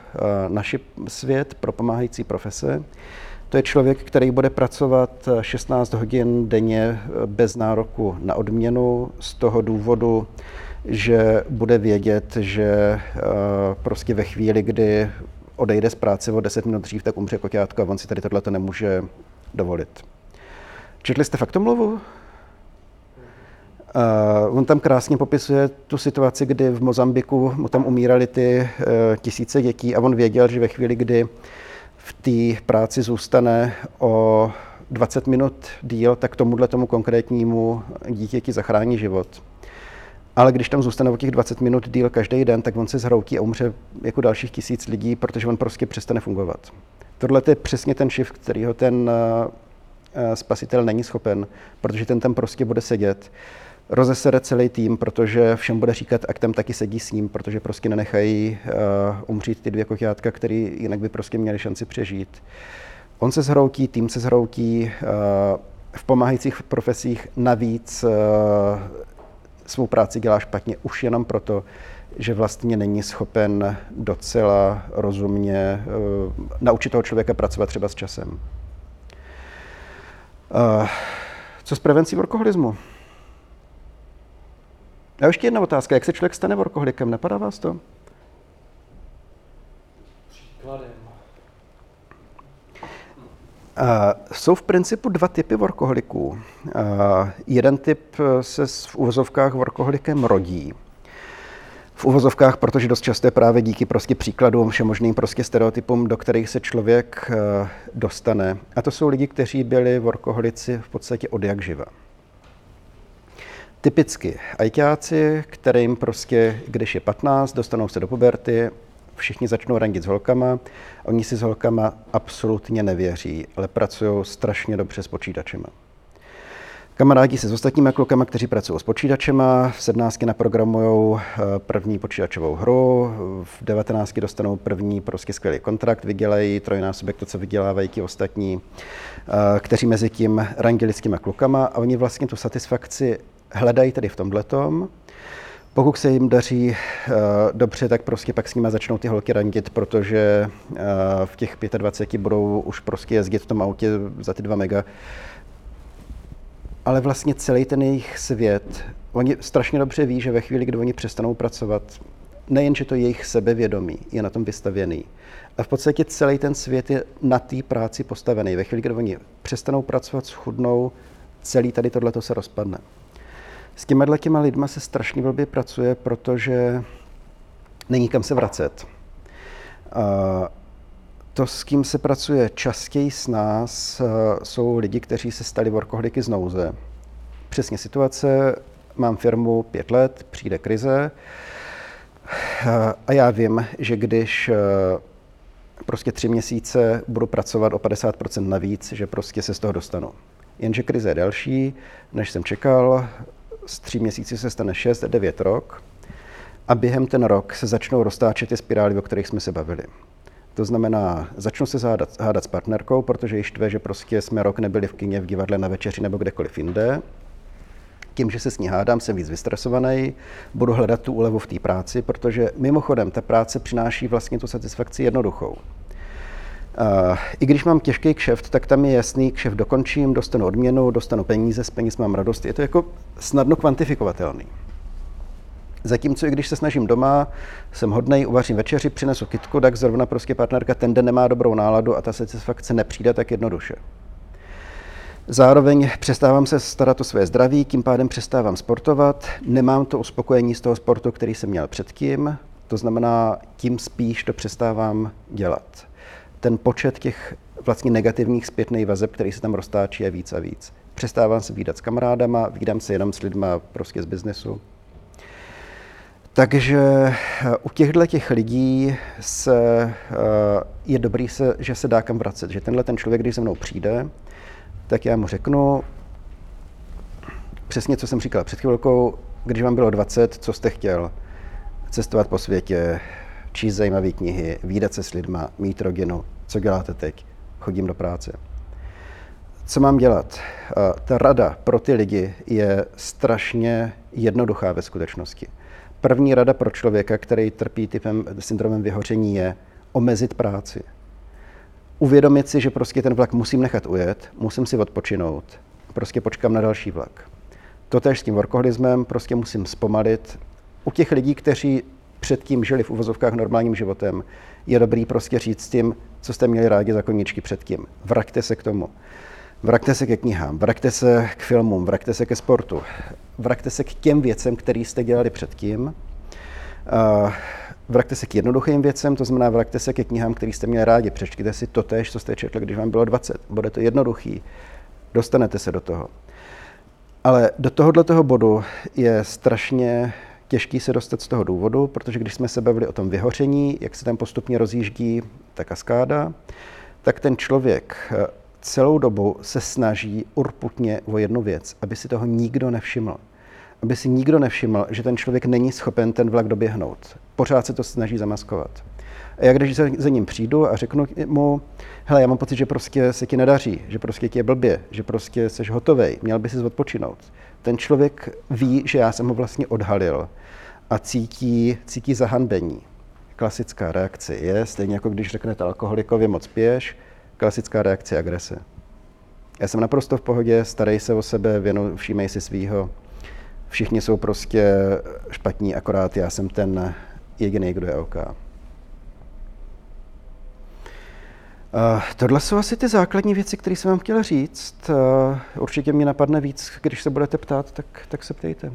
náš svět, pro pomáhající profese. To je člověk, který bude pracovat 16 hodin denně bez nároku na odměnu z toho důvodu, že bude vědět, že prostě ve chvíli, kdy odejde z práce o 10 minut dřív, tak umře koťátko a on si tady tohleto nemůže dovolit. Četli jste Faktomluvu? On tam krásně popisuje tu situaci, kdy v Mozambiku mu tam umírali ty tisíce dětí a on věděl, že ve chvíli, kdy v té práci zůstane o 20 minut díl, tak tomu konkrétnímu dítěti zachrání život. Ale když tam zůstane o těch 20 minut díl každý den, tak on se zhroutí a umře jako dalších 1000 lidí, protože on prostě přestane fungovat. Tohle je přesně ten shift, kterýho ten spasitel není schopen, protože ten tam prostě bude sedět. Rozesere celý tým, protože všem bude říkat, ať tam taky sedí s ním, protože prostě nenechají umřít ty 2 koťátka, které jinak by prostě měli šanci přežít. On se zhroutí, tým se zhroutí, v pomáhajících profesích navíc svou práci dělá špatně už jenom proto, že vlastně není schopen docela rozumně naučit toho člověka pracovat třeba s časem. Co s prevencí workoholismu? A ještě jedna otázka, jak se člověk stane workoholikem, napadá vás to? Příkladem. Jsou v principu 2 typy workoholiků. Jeden typ se v uvozovkách workoholikem rodí. V uvozovkách, protože dost často je právě díky prostě příkladům, všemožným prostě stereotypům, do kterých se člověk dostane. A to jsou lidi, kteří byli workoholici v podstatě od jak živa. Typicky ajťáci, kterým prostě, když je 15, dostanou se do puberty, všichni začnou randit s holkama, oni si s holkama absolutně nevěří, ale pracují strašně dobře s počítačima. Kamarádi se s ostatními klukama, kteří pracují s počítačema, v 17 naprogramujou první počítačovou hru, v 19 dostanou první prostě skvělý kontrakt, vydělají trojnásobek to, co vydělávají ti ostatní, kteří mezi tím randili s těma klukama, a oni vlastně tu satisfakci hledají tady v tomhletom. Pokud se jim daří dobře, tak prostě pak s nimi začnou ty holky randit, protože v těch 25 budou už prostě jezdit v tom autě za ty 2 mega. Ale vlastně celý ten jejich svět, oni strašně dobře ví, že ve chvíli, kdy oni přestanou pracovat, nejenže to jejich sebevědomí je na tom vystavěný, a v podstatě celý ten svět je na té práci postavený. Ve chvíli, kdy oni přestanou pracovat, schudnou, celý tady tohleto se rozpadne. S těma lidma se strašně blbě pracuje, protože není kam se vracet. To, s kým se pracuje častěji s nás, jsou lidi, kteří se stali workoholiky z nouze. Přesně situace, mám firmu 5 let, přijde krize a já vím, že když prostě 3 měsíce budu pracovat o 50% navíc, že prostě se z toho dostanu. Jenže krize je delší, než jsem čekal, z 3 měsíci se stane 6, 9 rok a během ten rok se začnou roztáčet ty spirály, o kterých jsme se bavili. To znamená, začnu se hádat s partnerkou, protože ji štve, že prostě jsme rok nebyli v kině, v divadle, na večeři nebo kdekoliv jinde. Tím, že se s ní hádám, jsem víc vystresovaný, budu hledat tu úlevu v té práci, protože mimochodem ta práce přináší vlastně tu satisfakci jednoduchou. I když mám těžký kšeft, tak tam je jasný, kšeft dokončím, dostanu odměnu, dostanu peníze, z peněz mám radost. Je to jako snadno kvantifikovatelný. Zatímco i když se snažím doma, jsem hodnej, uvařím večeři, přinesu kytku, tak zrovna prostě partnerka ten den nemá dobrou náladu a ta satisfakce nepřijde tak jednoduše. Zároveň přestávám se starat o své zdraví, tím pádem přestávám sportovat, nemám to uspokojení z toho sportu, který jsem měl předtím, to znamená, tím spíš to přestávám dělat. Ten počet těch vlastně negativních zpětných vazeb, který se tam roztáčí, je víc a víc. Přestávám se vídat s kamarádama, vídám se jenom s lidma prostě z biznesu. Takže u těchto lidí je dobrý, že se dá kam vracet, že tenhle ten člověk, když se mnou přijde, tak já mu řeknu přesně, co jsem říkal před chvilkou, když vám bylo 20, co jste chtěl? Cestovat po světě, číst zajímavé knihy, vídat se s lidma, mít rodinu. Co děláte teď? Chodím do práce. Co mám dělat? Ta rada pro ty lidi je strašně jednoduchá ve skutečnosti. První rada pro člověka, který trpí syndromem vyhoření, je omezit práci. Uvědomit si, že prostě ten vlak musím nechat ujet, musím si odpočinout, prostě počkám na další vlak. Totéž s tím workoholismem, prostě musím zpomalit. U těch lidí, kteří předtím žili v uvozovkách normálním životem, je dobrý prostě říct tím, co jste měli rádi za koníčky předtím. Vraťte se k tomu. Vraťte se ke knihám, vraťte se k filmům, vraťte se ke sportu, vraťte se k těm věcem, které jste dělali předtím. Vraťte se k jednoduchým věcem, to znamená vraťte se ke knihám, které jste měli rádi. Přečtěte si totéž, co jste četli, když vám bylo 20. Bude to jednoduchý, dostanete se do toho. Ale do tohoto bodu je strašně těžký se dostat z toho důvodu, protože když jsme se bavili o tom vyhoření, jak se tam postupně rozjíždí ta kaskáda, tak ten člověk celou dobu se snaží urputně o jednu věc, aby si toho nikdo nevšiml. Aby si nikdo nevšiml, že ten člověk není schopen ten vlak doběhnout. Pořád se to snaží zamaskovat. A já když za ním přijdu a řeknu mu, hele, já mám pocit, že prostě se ti nedaří, že prostě ti je blbě, že prostě seš hotovej, měl by si odpočinout. Ten člověk ví, že já jsem ho vlastně odhalil a cítí zahanbení. Klasická reakce je, stejně jako když řeknete alkoholikovi moc piješ, klasická reakce agrese. Já jsem naprosto v pohodě, starej se o sebe, všímej si svýho. Všichni jsou prostě špatní, akorát já jsem ten jediný, kdo je OK. Tohle jsou asi ty základní věci, které jsem vám chtěla říct. Určitě mě napadne víc, když se budete ptát, tak se ptejte.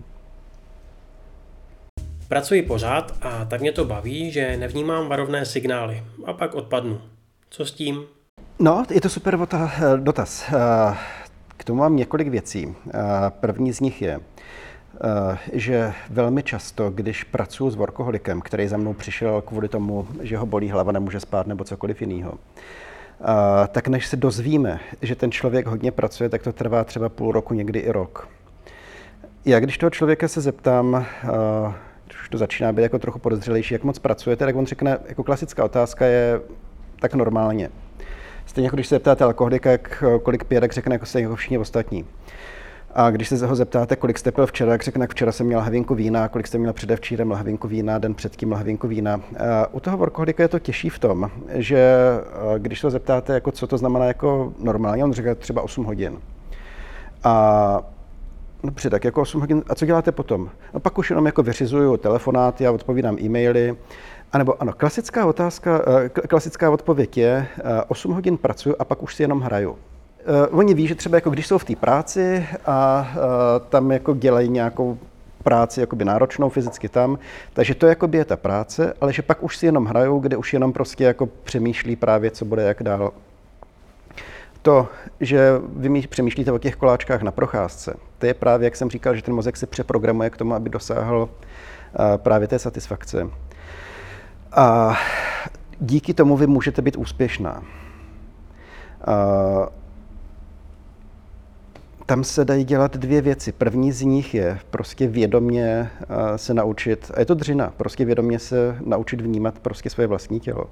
Pracuji pořád a tak mě to baví, že nevnímám varovné signály a pak odpadnu. Co s tím? No, je to super dotaz. K tomu mám několik věcí. První z nich je, že velmi často, když pracuji s workoholikem, který za mnou přišel kvůli tomu, že ho bolí hlava, nemůže spát nebo cokoliv jiného, tak než se dozvíme, že ten člověk hodně pracuje, tak to trvá třeba půl roku, někdy i rok. Já když toho člověka se zeptám, když to začíná být jako trochu podezřelejší, jak moc pracujete, tak on řekne, jako klasická otázka je, tak normálně. Stejně jako když se zeptáte alkoholika, kolik pije, tak řekne jako stejně jako všichni ostatní. A když se ho zeptáte, kolik jste pil včera, tak řekne, včera jsem měl lahvinku vína, kolik jste měl předevčírem lahvinku vína, den předtím lahvinku vína. U toho workoholika je to těžší v tom, že když se ho zeptáte, jako co to znamená jako normálně, on řekne třeba 8 hodin. A dobře, tak jako 8 hodin, a co děláte potom? No pak už jenom jako vyřizuju telefonáty, já odpovídám e-maily. A nebo ano, klasická odpověď je 8 hodin pracuju a pak už si jenom hraju. Oni ví, že třeba jako když jsou v té práci a tam jako dělají nějakou práci jakoby náročnou fyzicky tam, takže to jakoby je ta práce, ale že pak už si jenom hrajou, kde už jenom prostě jako přemýšlí právě, co bude, jak dál. To, že vy přemýšlíte o těch koláčkách na procházce, to je právě, jak jsem říkal, že ten mozek se přeprogramuje k tomu, aby dosáhl právě té satisfakce. A díky tomu vy můžete být úspěšná. Tam se dají dělat dvě věci. První z nich je prostě vědomě se naučit, a je to dřina, prostě vědomě se naučit vnímat prostě svoje vlastní tělo.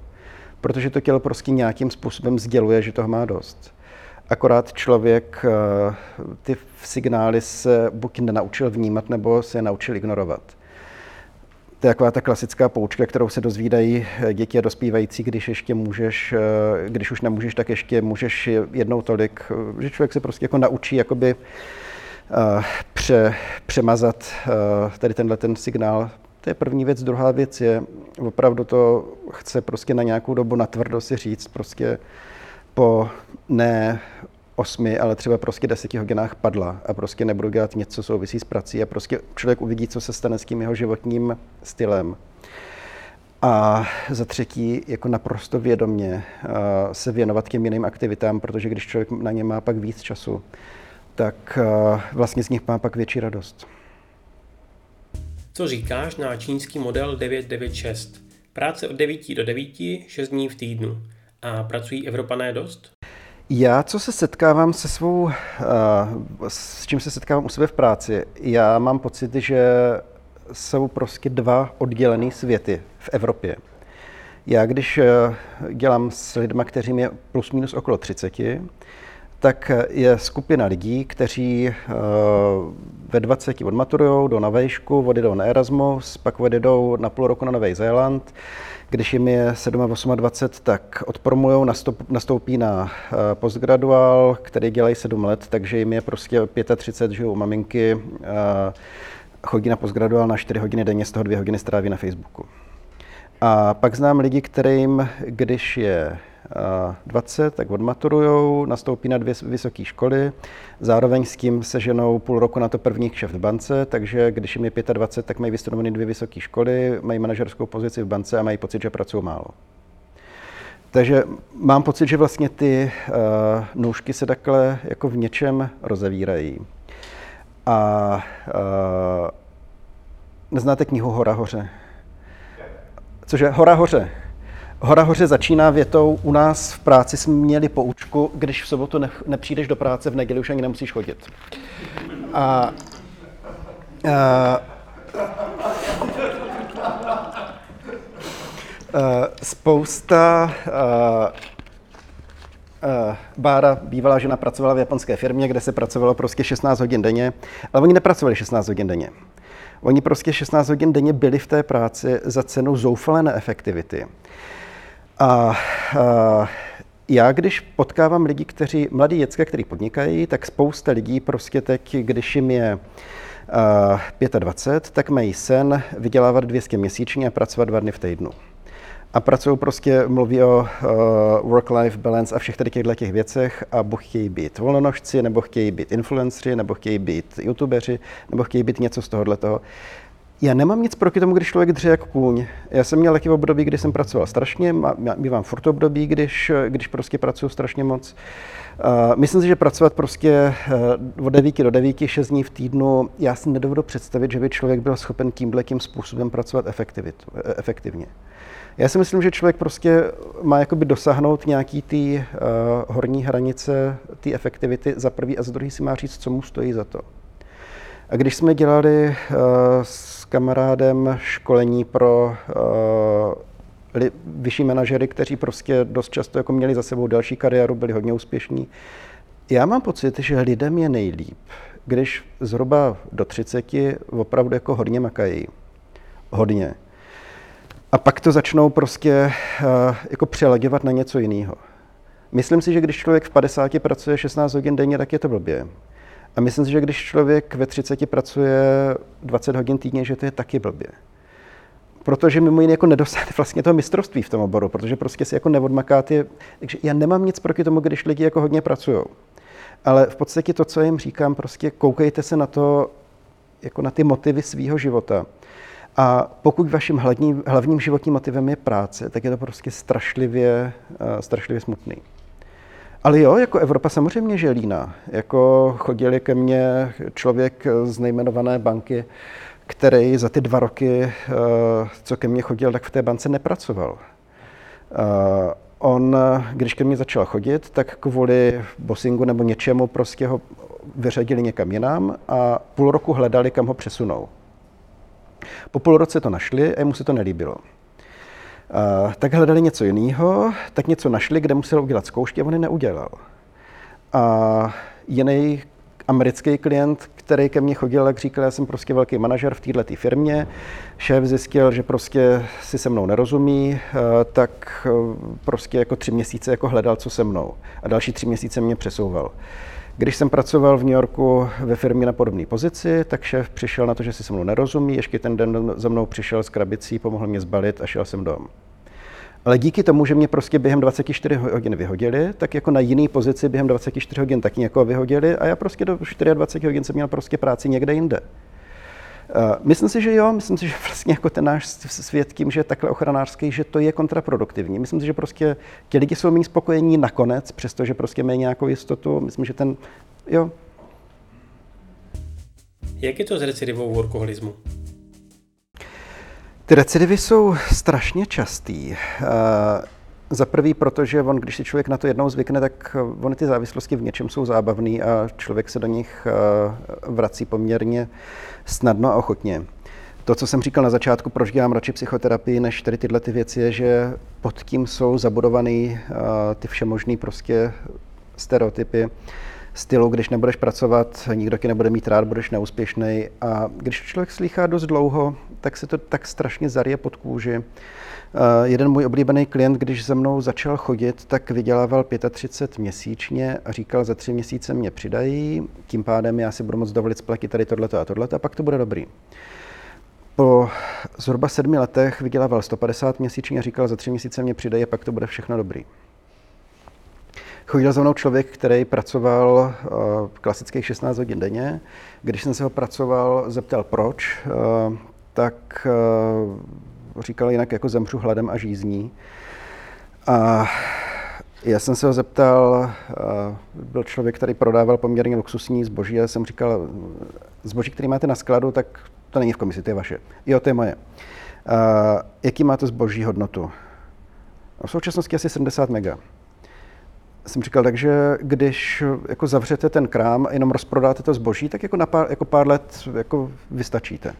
Protože to tělo prostě nějakým způsobem sděluje, že toho má dost. Akorát člověk ty signály se buď nenaučil vnímat, nebo se je naučil ignorovat. To je taková ta klasická poučka, kterou se dozvídají děti a dospívající, když už nemůžeš, tak ještě můžeš jednou tolik, že člověk se prostě jako naučí jakoby přemazat tady tenhle ten signál. To je první věc. Druhá věc je, opravdu to chce prostě na nějakou dobu natvrdo si říct, prostě po ne 8, ale třeba prostě 10 hodinách padla a prostě nebudu dělat něco, co souvisí s prací a prostě člověk uvidí, co se stane s tím jeho životním stylem. A za třetí, jako naprosto vědomě se věnovat těm jiným aktivitám, protože když člověk na ně má pak víc času, tak vlastně z nich má pak větší radost. Co říkáš na čínský model 996? Práce od 9 do 9, 6 dní v týdnu. A pracují Evropané dost? Já, co se setkávám se svou, s čím se setkávám u sebe v práci, já mám pocit, že jsou prostě dva oddělené světy v Evropě. Já, když dělám s lidmi, kteří je plus minus okolo 30, tak je skupina lidí, kteří ve 20 odmaturujou, jdou na vejšku, odjedou na Erasmus, pak odjedou na půl roku na Nový Zéland. Když jim je 27, 28, tak odpromujou, nastoupí na postgraduál, který dělají 7 let, takže jim je prostě 35, žijou u maminky, chodí na postgraduál na 4 hodiny denně, z toho 2 hodiny stráví na Facebooku. A pak znám lidi, kterým, když je 20, tak odmaturujou, nastoupí na 2 vysoké školy, zároveň s tím se ženou půl roku na to první kšeft v bance, takže když jim je 25, tak mají vystudované 2 vysoké školy, mají manažerskou pozici v bance a mají pocit, že pracují málo. Takže mám pocit, že vlastně ty nůžky se takhle jako v něčem rozevírají. A neznáte knihu Hora hoře? Cože? Hora hoře. Hora hoře začíná větou, u nás v práci jsme měli poučku, když v sobotu nepřijdeš do práce, v neděli už ani nemusíš chodit. Bára, bývalá žena, pracovala v japonské firmě, kde se pracovalo prostě 16 hodin denně, ale oni nepracovali 16 hodin denně. Oni prostě 16 hodin denně byli v té práci za cenu zoufalé neefektivity. A já, když potkávám lidi, kteří, mladí děcka, kteří podnikají, tak spousta lidí prostě teď, když jim je 25, tak mají sen vydělávat 200 měsíčně a pracovat 2 dny v týdnu. A pracují prostě, mluví o work-life balance a všech tady těch věcech a buď chtějí být volnonožci, nebo chtějí být influenceri, nebo chtějí být youtubeři, nebo chtějí být něco z tohohle toho. Já nemám nic proti tomu, když člověk dře jak kůň. Já jsem měl taky období, kdy jsem pracoval strašně, mívám furt období, když prostě pracuju strašně moc. Myslím si, že pracovat prostě od 9 do 9, 6 dní v týdnu, já si nedovedu představit, že by člověk byl schopen tímhletím způsobem pracovat efektivně. Já si myslím, že člověk prostě má jakoby dosáhnout nějaký té horní hranice té efektivity za prvý a za druhý si má říct, co mu stojí za to. A když jsme dělali s kamarádem školení pro vyšší manažery, kteří prostě dost často jako měli za sebou další kariéru, byli hodně úspěšní, já mám pocit, že lidem je nejlíp, když zhruba do 30 opravdu jako hodně makají. Hodně. A pak to začnou prostě jako přeleděvat na něco jiného. Myslím si, že když člověk v 50 pracuje 16 hodin denně, tak je to blbě. A myslím si, že když člověk ve 30 pracuje 20 hodin týdně, že to je taky blbě. Protože mimo jiné jako nedosáhne vlastně toho mistrovství v tom oboru, protože prostě si jako neodmaká ty... Takže já nemám nic proti tomu, když lidi jako hodně pracují. Ale v podstatě to, co jim říkám, prostě koukejte se na to, jako na ty motivy svýho života. A pokud vaším hlavním životním motivem je práce, tak je to prostě strašlivě smutný. Ale jo, jako Evropa samozřejmě že líná. Jako chodil ke mně člověk z nejmenované banky, který za ty 2 roky, co ke mně chodil, tak v té bance nepracoval. On, když ke mně začal chodit, tak kvůli bossingu nebo něčemu prostě ho vyřadili někam jinam a půl roku hledali, kam ho přesunou. Po půl roce to našli a jemu se to nelíbilo. Tak hledali něco jiného, tak něco našli, kde musel udělat zkoušky a on je neudělal. A jiný americký klient, který ke mně chodil, jak říkal, já jsem prostě velký manažer v této firmě, šéf zjistil, že prostě si se mnou nerozumí, tak prostě jako 3 měsíce jako hledal, co se mnou. A další 3 měsíce mě přesouval. Když jsem pracoval v New Yorku ve firmě na podobné pozici, tak šéf přišel na to, že si se mnou nerozumí, ještě ten den za mnou přišel s krabicí, pomohl mě zbalit a šel jsem domů. Ale díky tomu, že mě prostě během 24 hodin vyhodili, tak jako na jiný pozici během 24 hodin taky někoho vyhodili a já prostě do 24 hodin jsem měl prostě práci někde jinde. Myslím si, že jo, myslím si, že vlastně jako ten náš svět tím, že je takhle ochranářský, že to je kontraproduktivní. Myslím si, že prostě ti lidi jsou méně spokojení nakonec, přestože prostě mají nějakou jistotu. Myslím, že ten, jo. Jak je to s recidivou workoholismu? Ty recidivy jsou strašně častý. Za prvý, protože on, když si člověk na to jednou zvykne, tak ony ty závislosti v něčem jsou zábavný a člověk se do nich vrací poměrně snadno a ochotně. To, co jsem říkal na začátku, proč dělám radši psychoterapii, než tady tyhle ty věci, je, že pod tím jsou zabudovaný ty všemožný prostě stereotypy stylu, když nebudeš pracovat, nikdo ti nebude mít rád, budeš neúspěšný. A když člověk slýchá dost dlouho, tak se to tak strašně zarije pod kůži. Jeden můj oblíbený klient, když za mnou začal chodit, tak vydělával 35 měsíčně a říkal, za 3 měsíce mě přidají, tím pádem já si budu moct dovolit splatit tady tohleto a tohleto a pak to bude dobrý. Po zhruba 7 letech vydělával 150 měsíčně a říkal, za 3 měsíce mě přidají a pak to bude všechno dobrý. Chodil za mnou člověk, který pracoval klasických 16 hodin denně. Když jsem se ho zeptal proč, tak říkal jinak jako zemřu hladem a žízní. A já jsem se ho zeptal, byl člověk, který prodával poměrně luxusní zboží, a jsem říkal, zboží, který máte na skladu, tak to není v komisi, to je vaše. Jo, to je moje. Jaký má to zboží hodnotu? V současnosti asi 70 mega. Jsem říkal, takže když jako zavřete ten krám a jenom rozprodáte to zboží, tak jako na pár let jako vystačíte.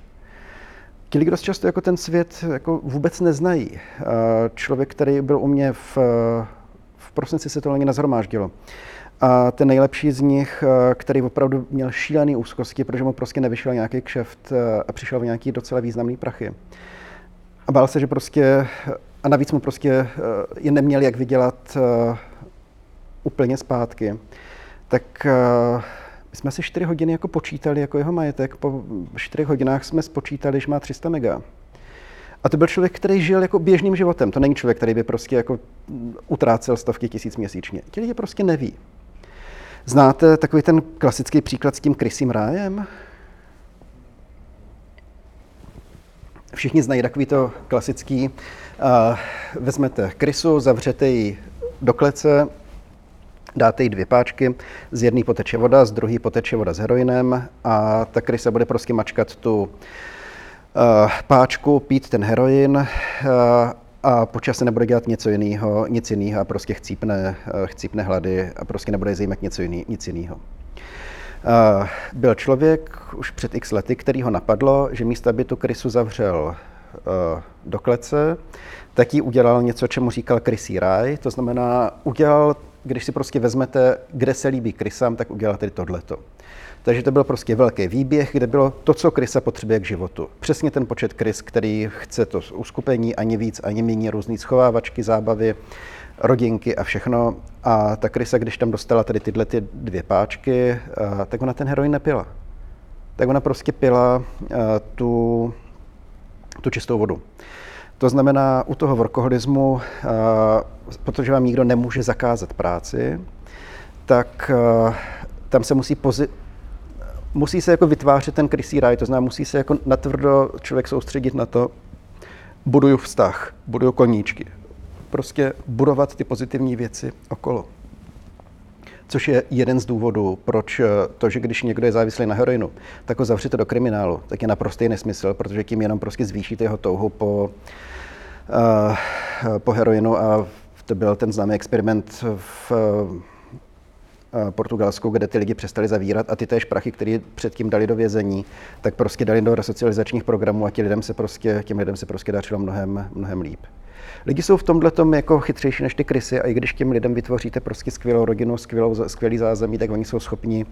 Ti lidi dost často jako ten svět jako vůbec neznají. Člověk, který byl u mě v prosinci, se to ani nashromáždilo. A ten nejlepší z nich, který opravdu měl šílený úzkosti, protože mu prostě nevyšel nějaký kšeft a přišel v nějaký docela významný prachy. A bál se, že prostě, a navíc mu prostě je neměl jak vydělat úplně zpátky, tak my jsme si 4 hodiny jako počítali jako jeho majetek, po 4 hodinách jsme spočítali, že má 300 mega. A to byl člověk, který žil jako běžným životem, to není člověk, který by prostě jako utrácel stovky tisíc měsíčně. Ti lidi prostě neví. Znáte takový ten klasický příklad s tím krysím rájem? Všichni znají takový to klasický. Vezmete krysu, zavřete ji do klece, dáte jí dvě páčky, z jedné poteče voda, z druhé poteče voda s heroinem a ta krysa bude prostě mačkat tu páčku, pít ten heroin a po čase nebude dělat nic jiného a prostě chcípne hlady a prostě nebude zajímat nic jiného. Byl člověk už před x lety, který ho napadlo, že místo, aby tu krysu zavřel do klece, tak jí udělal něco, čemu říkal krysí ráj, to znamená když si prostě vezmete, kde se líbí krysám, tak uděláte tohleto. Takže to byl prostě velký výběh, kde bylo to, co krysa potřebuje k životu. Přesně ten počet krys, který chce to uskupení, ani víc, ani méně, různý schovávačky, zábavy, rodinky a všechno. A ta krysa, když tam dostala tady tyhle ty dvě páčky, tak ona ten heroin nepila. Tak ona prostě pila tu čistou vodu. To znamená, u toho workoholismu, protože vám nikdo nemůže zakázat práci, tak tam se musí se jako vytvářet ten krysí ráj, to znamená, musí se jako natvrdo člověk soustředit na to, buduju vztah, buduju koníčky, prostě budovat ty pozitivní věci okolo. Což je jeden z důvodů, proč to, že když někdo je závislý na heroinu, tak ho zavřete do kriminálu, tak je naprostý nesmysl, protože tím jenom prostě zvýšíte jeho touhu po heroinu a to byl ten známý experiment v Portugalsku, kde ty lidi přestali zavírat a ty též prachy, které předtím dali do vězení, tak prostě dali do resocializačních programů a těm lidem se prostě dařilo mnohem líp. Lidi jsou v tomhletom jako chytřejší než ty krysy a i když těm lidem vytvoříte prostě skvělou rodinu, skvělý zázemí, tak oni jsou schopni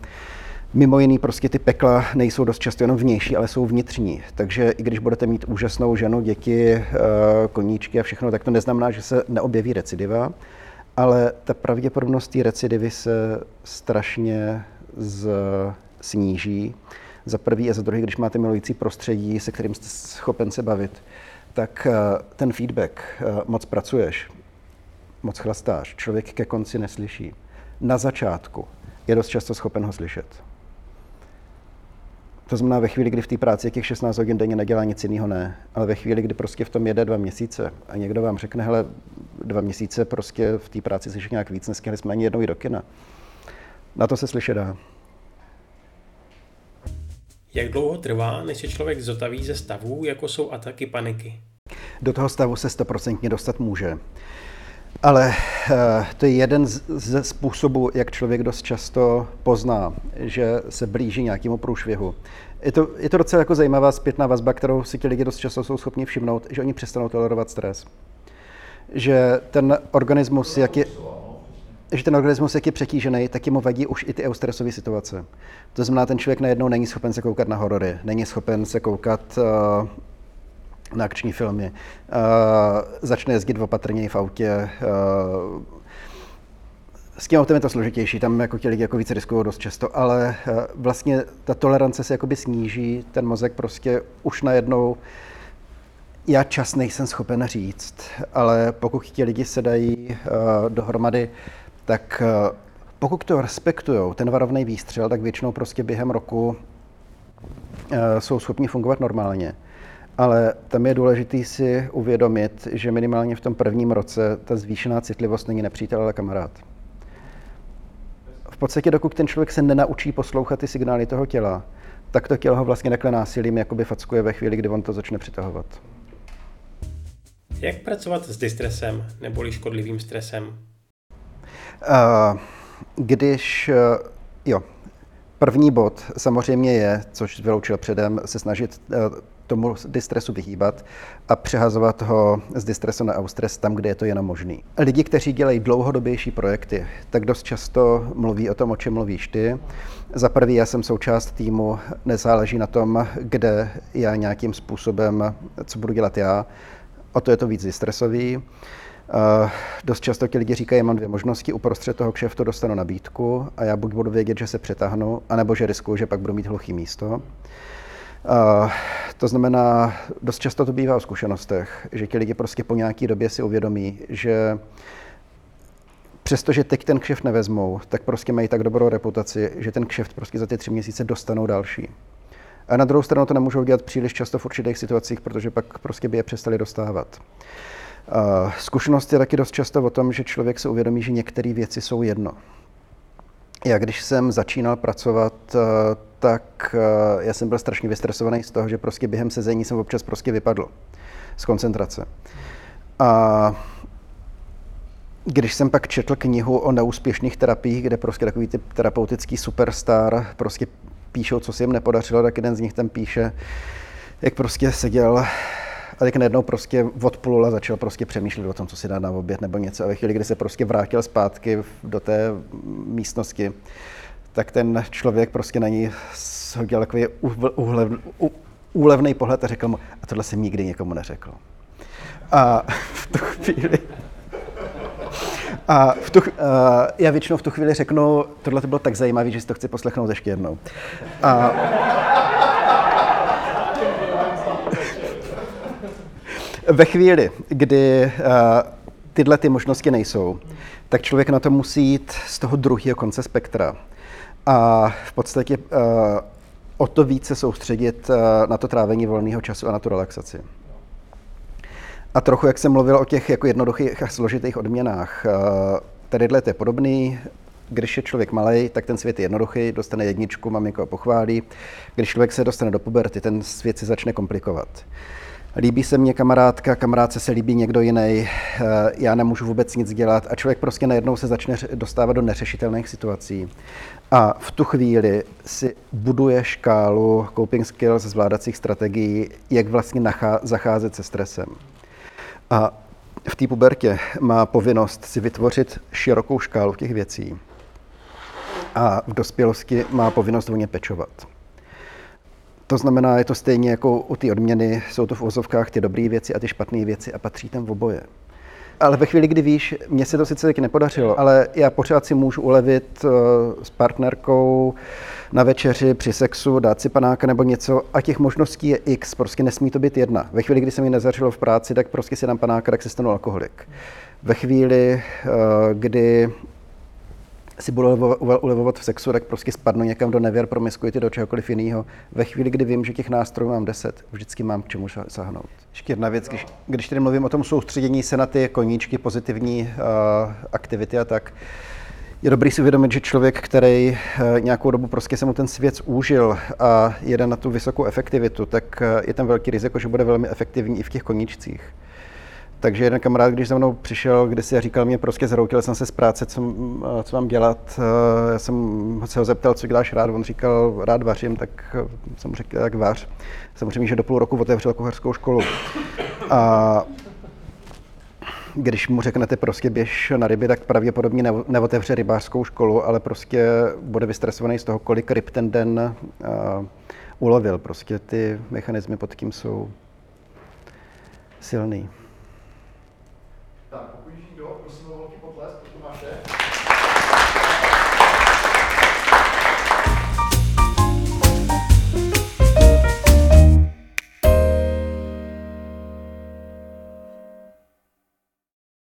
mimo jiný prostě ty pekla nejsou dost často jenom vnější, ale jsou vnitřní. Takže i když budete mít úžasnou ženu, děti, koníčky a všechno, tak to neznamená, že se neobjeví recidiva, ale ta pravděpodobnost té recidivy se strašně sníží. Za prvý a za druhý, když máte milující prostředí, se kterým jste schopen se bavit, tak ten feedback, moc pracuješ, moc chlastáš, člověk ke konci neslyší. Na začátku je dost často schopen ho slyšet. To znamená ve chvíli, kdy v té práci těch 16 hodin denně nedělá nic jiného, ne, ale ve chvíli, kdy prostě v tom jede 2 měsíce a někdo vám řekne, hele, 2 měsíce prostě v té práci slyšet nějak víc, nestihli jsme ani jednou jít do kina. Na to se slyšet dá. Jak dlouho trvá, než se člověk zotaví ze stavů, jako jsou ataky paniky? Do toho stavu se 100% dostat může. Ale to je jeden ze způsobů, jak člověk dost často pozná, že se blíží nějakému průšvihu. Je to docela jako zajímavá zpětná vazba, kterou si ti lidi dost často jsou schopni všimnout, že oni přestanou tolerovat stres. Že ten organismus, jak je přetížený, tak mu vadí už i ty eustresové situace. To znamená, ten člověk najednou není schopen se koukat na horory, není schopen se koukat na akční filmy, začne jezdit opatrněji v autě. S tím autem je to složitější, tam jako ti lidi jako více riskují dost často, ale vlastně ta tolerance se jakoby sníží, ten mozek prostě už najednou, já čas nejsem schopen říct, ale pokud ti lidi se dají dohromady, tak pokud to respektujou, ten varovný výstřel, tak většinou prostě během roku jsou schopni fungovat normálně. Ale tam je důležité si uvědomit, že minimálně v tom prvním roce ta zvýšená citlivost není nepřítel, ale kamarád. V podstatě dokud ten člověk se nenaučí poslouchat ty signály toho těla, tak to tělo ho vlastně takhle násilím jakoby fackuje ve chvíli, kdy on to začne přitahovat. Jak pracovat s distresem neboli škodlivým stresem? První bod samozřejmě je, což vyloučil předem, se snažit tomu distresu vyhýbat a přehazovat ho z distresu na austres tam, kde je to jenom možný. Lidi, kteří dělají dlouhodobější projekty, tak dost často mluví o tom, o čem mluvíš ty. Za prvý, já jsem součást týmu, nezáleží na tom, kde já nějakým způsobem, co budu dělat já, o to je to víc distresový. Dost často ti lidi říkají, mám 2 možnosti, uprostřed toho kšeftu dostanu nabídku a já buď budu vědět, že se přetáhnu, anebo že riskuju, že pak budu mít hluchý místo. To znamená, dost často to bývá o zkušenostech, že ti lidi prostě po nějaký době si uvědomí, že přestože teď ten kšeft nevezmou, tak prostě mají tak dobrou reputaci, že ten kšeft prostě za ty 3 měsíce dostanou další. A na druhou stranu to nemůžou dělat příliš často v určitých situacích, protože pak prostě by je přestali dostávat. Zkušenost je taky dost často o tom, že člověk se uvědomí, že některé věci jsou jedno. Já když jsem začínal pracovat, tak já jsem byl strašně vystresovaný z toho, že prostě během sezení jsem občas prostě vypadl z koncentrace. A když jsem pak četl knihu o neúspěšných terapiích, kde prostě takový ty terapeutický superstar prostě píšou, co se jim nepodařilo, tak jeden z nich tam píše, jak prostě seděl a tak najednou prostě odplul a začal prostě přemýšlet o tom, co si dá na oběd nebo něco. A ve chvíli, kdy se prostě vrátil zpátky do té místnosti, tak ten člověk prostě na ní shodil takový úlevný pohled a řekl mu, a tohle jsem nikdy někomu neřekl. A v tu chvíli... já většinou v tu chvíli řeknu, tohle to bylo tak zajímavý, že si to chci poslechnout ještě jednou. Ve chvíli, kdy tyhle ty možnosti nejsou, tak člověk na to musí jít z toho druhého konce spektra. A v podstatě o to víc se soustředit na to trávení volného času a na tu relaxaci. A trochu, jak jsem mluvil o těch jako jednoduchých a složitých odměnách, tadyhle to je podobný. Když je člověk malej, tak ten svět je jednoduchý, dostane jedničku, maminka ho pochválí. Když člověk se dostane do puberty, ten svět se začne komplikovat. Líbí se mně kamarádka, kamarádce se líbí někdo jiný, já nemůžu vůbec nic dělat a člověk prostě najednou se začne dostávat do neřešitelných situací. A v tu chvíli si buduje škálu coping skills, zvládacích strategií, jak vlastně zacházet se stresem. A v té pubertě má povinnost si vytvořit širokou škálu těch věcí a v dospělosti má povinnost o ně pečovat. To znamená, je to stejně jako u té odměny, jsou to v uvozovkách ty dobré věci a ty špatné věci a patří tam v oboje. Ale ve chvíli, kdy víš, mně se to sice taky nepodařilo, ale já pořád si můžu ulevit s partnerkou na večeři, při sexu, dát si panáka nebo něco a těch možností je x, prostě nesmí to být jedna. Ve chvíli, kdy se mi nezařilo v práci, tak prostě si dám panáka, tak se stanu alkoholik. Ve chvíli, kdy si budu ulevovat v sexu, tak prostě spadnu někam do nevěr, promiskuji do čehokoliv jiného. Ve chvíli, kdy vím, že těch nástrojů mám 10, vždycky mám k čemu sáhnout. Ještě jedna věc, když tady mluvím o tom soustředění se na ty koníčky, pozitivní aktivity a tak, je dobrý si uvědomit, že člověk, který nějakou dobu prostě se mu ten svět zúžil a jede na tu vysokou efektivitu, tak je tam velký riziko, že bude velmi efektivní i v těch koníčcích. Takže jeden kamarád, když za mnou přišel, kdysi a říkal mě, prostě zhroutil jsem se z práce, co mám dělat. Já jsem se ho zeptal, co děláš rád, on říkal, rád vařím, tak jsem mu řekl, tak vař. Samozřejmě, že do půl roku otevřel kuchařskou školu. A když mu řeknete, prostě běž na ryby, tak pravděpodobně neotevře rybářskou školu, ale prostě bude vystresovaný z toho, kolik ryb ten den ulovil. Prostě ty mechanismy pod tím jsou silný. Tak, pokud jich nikdo, prosím o velký potlesk pro Tomáše.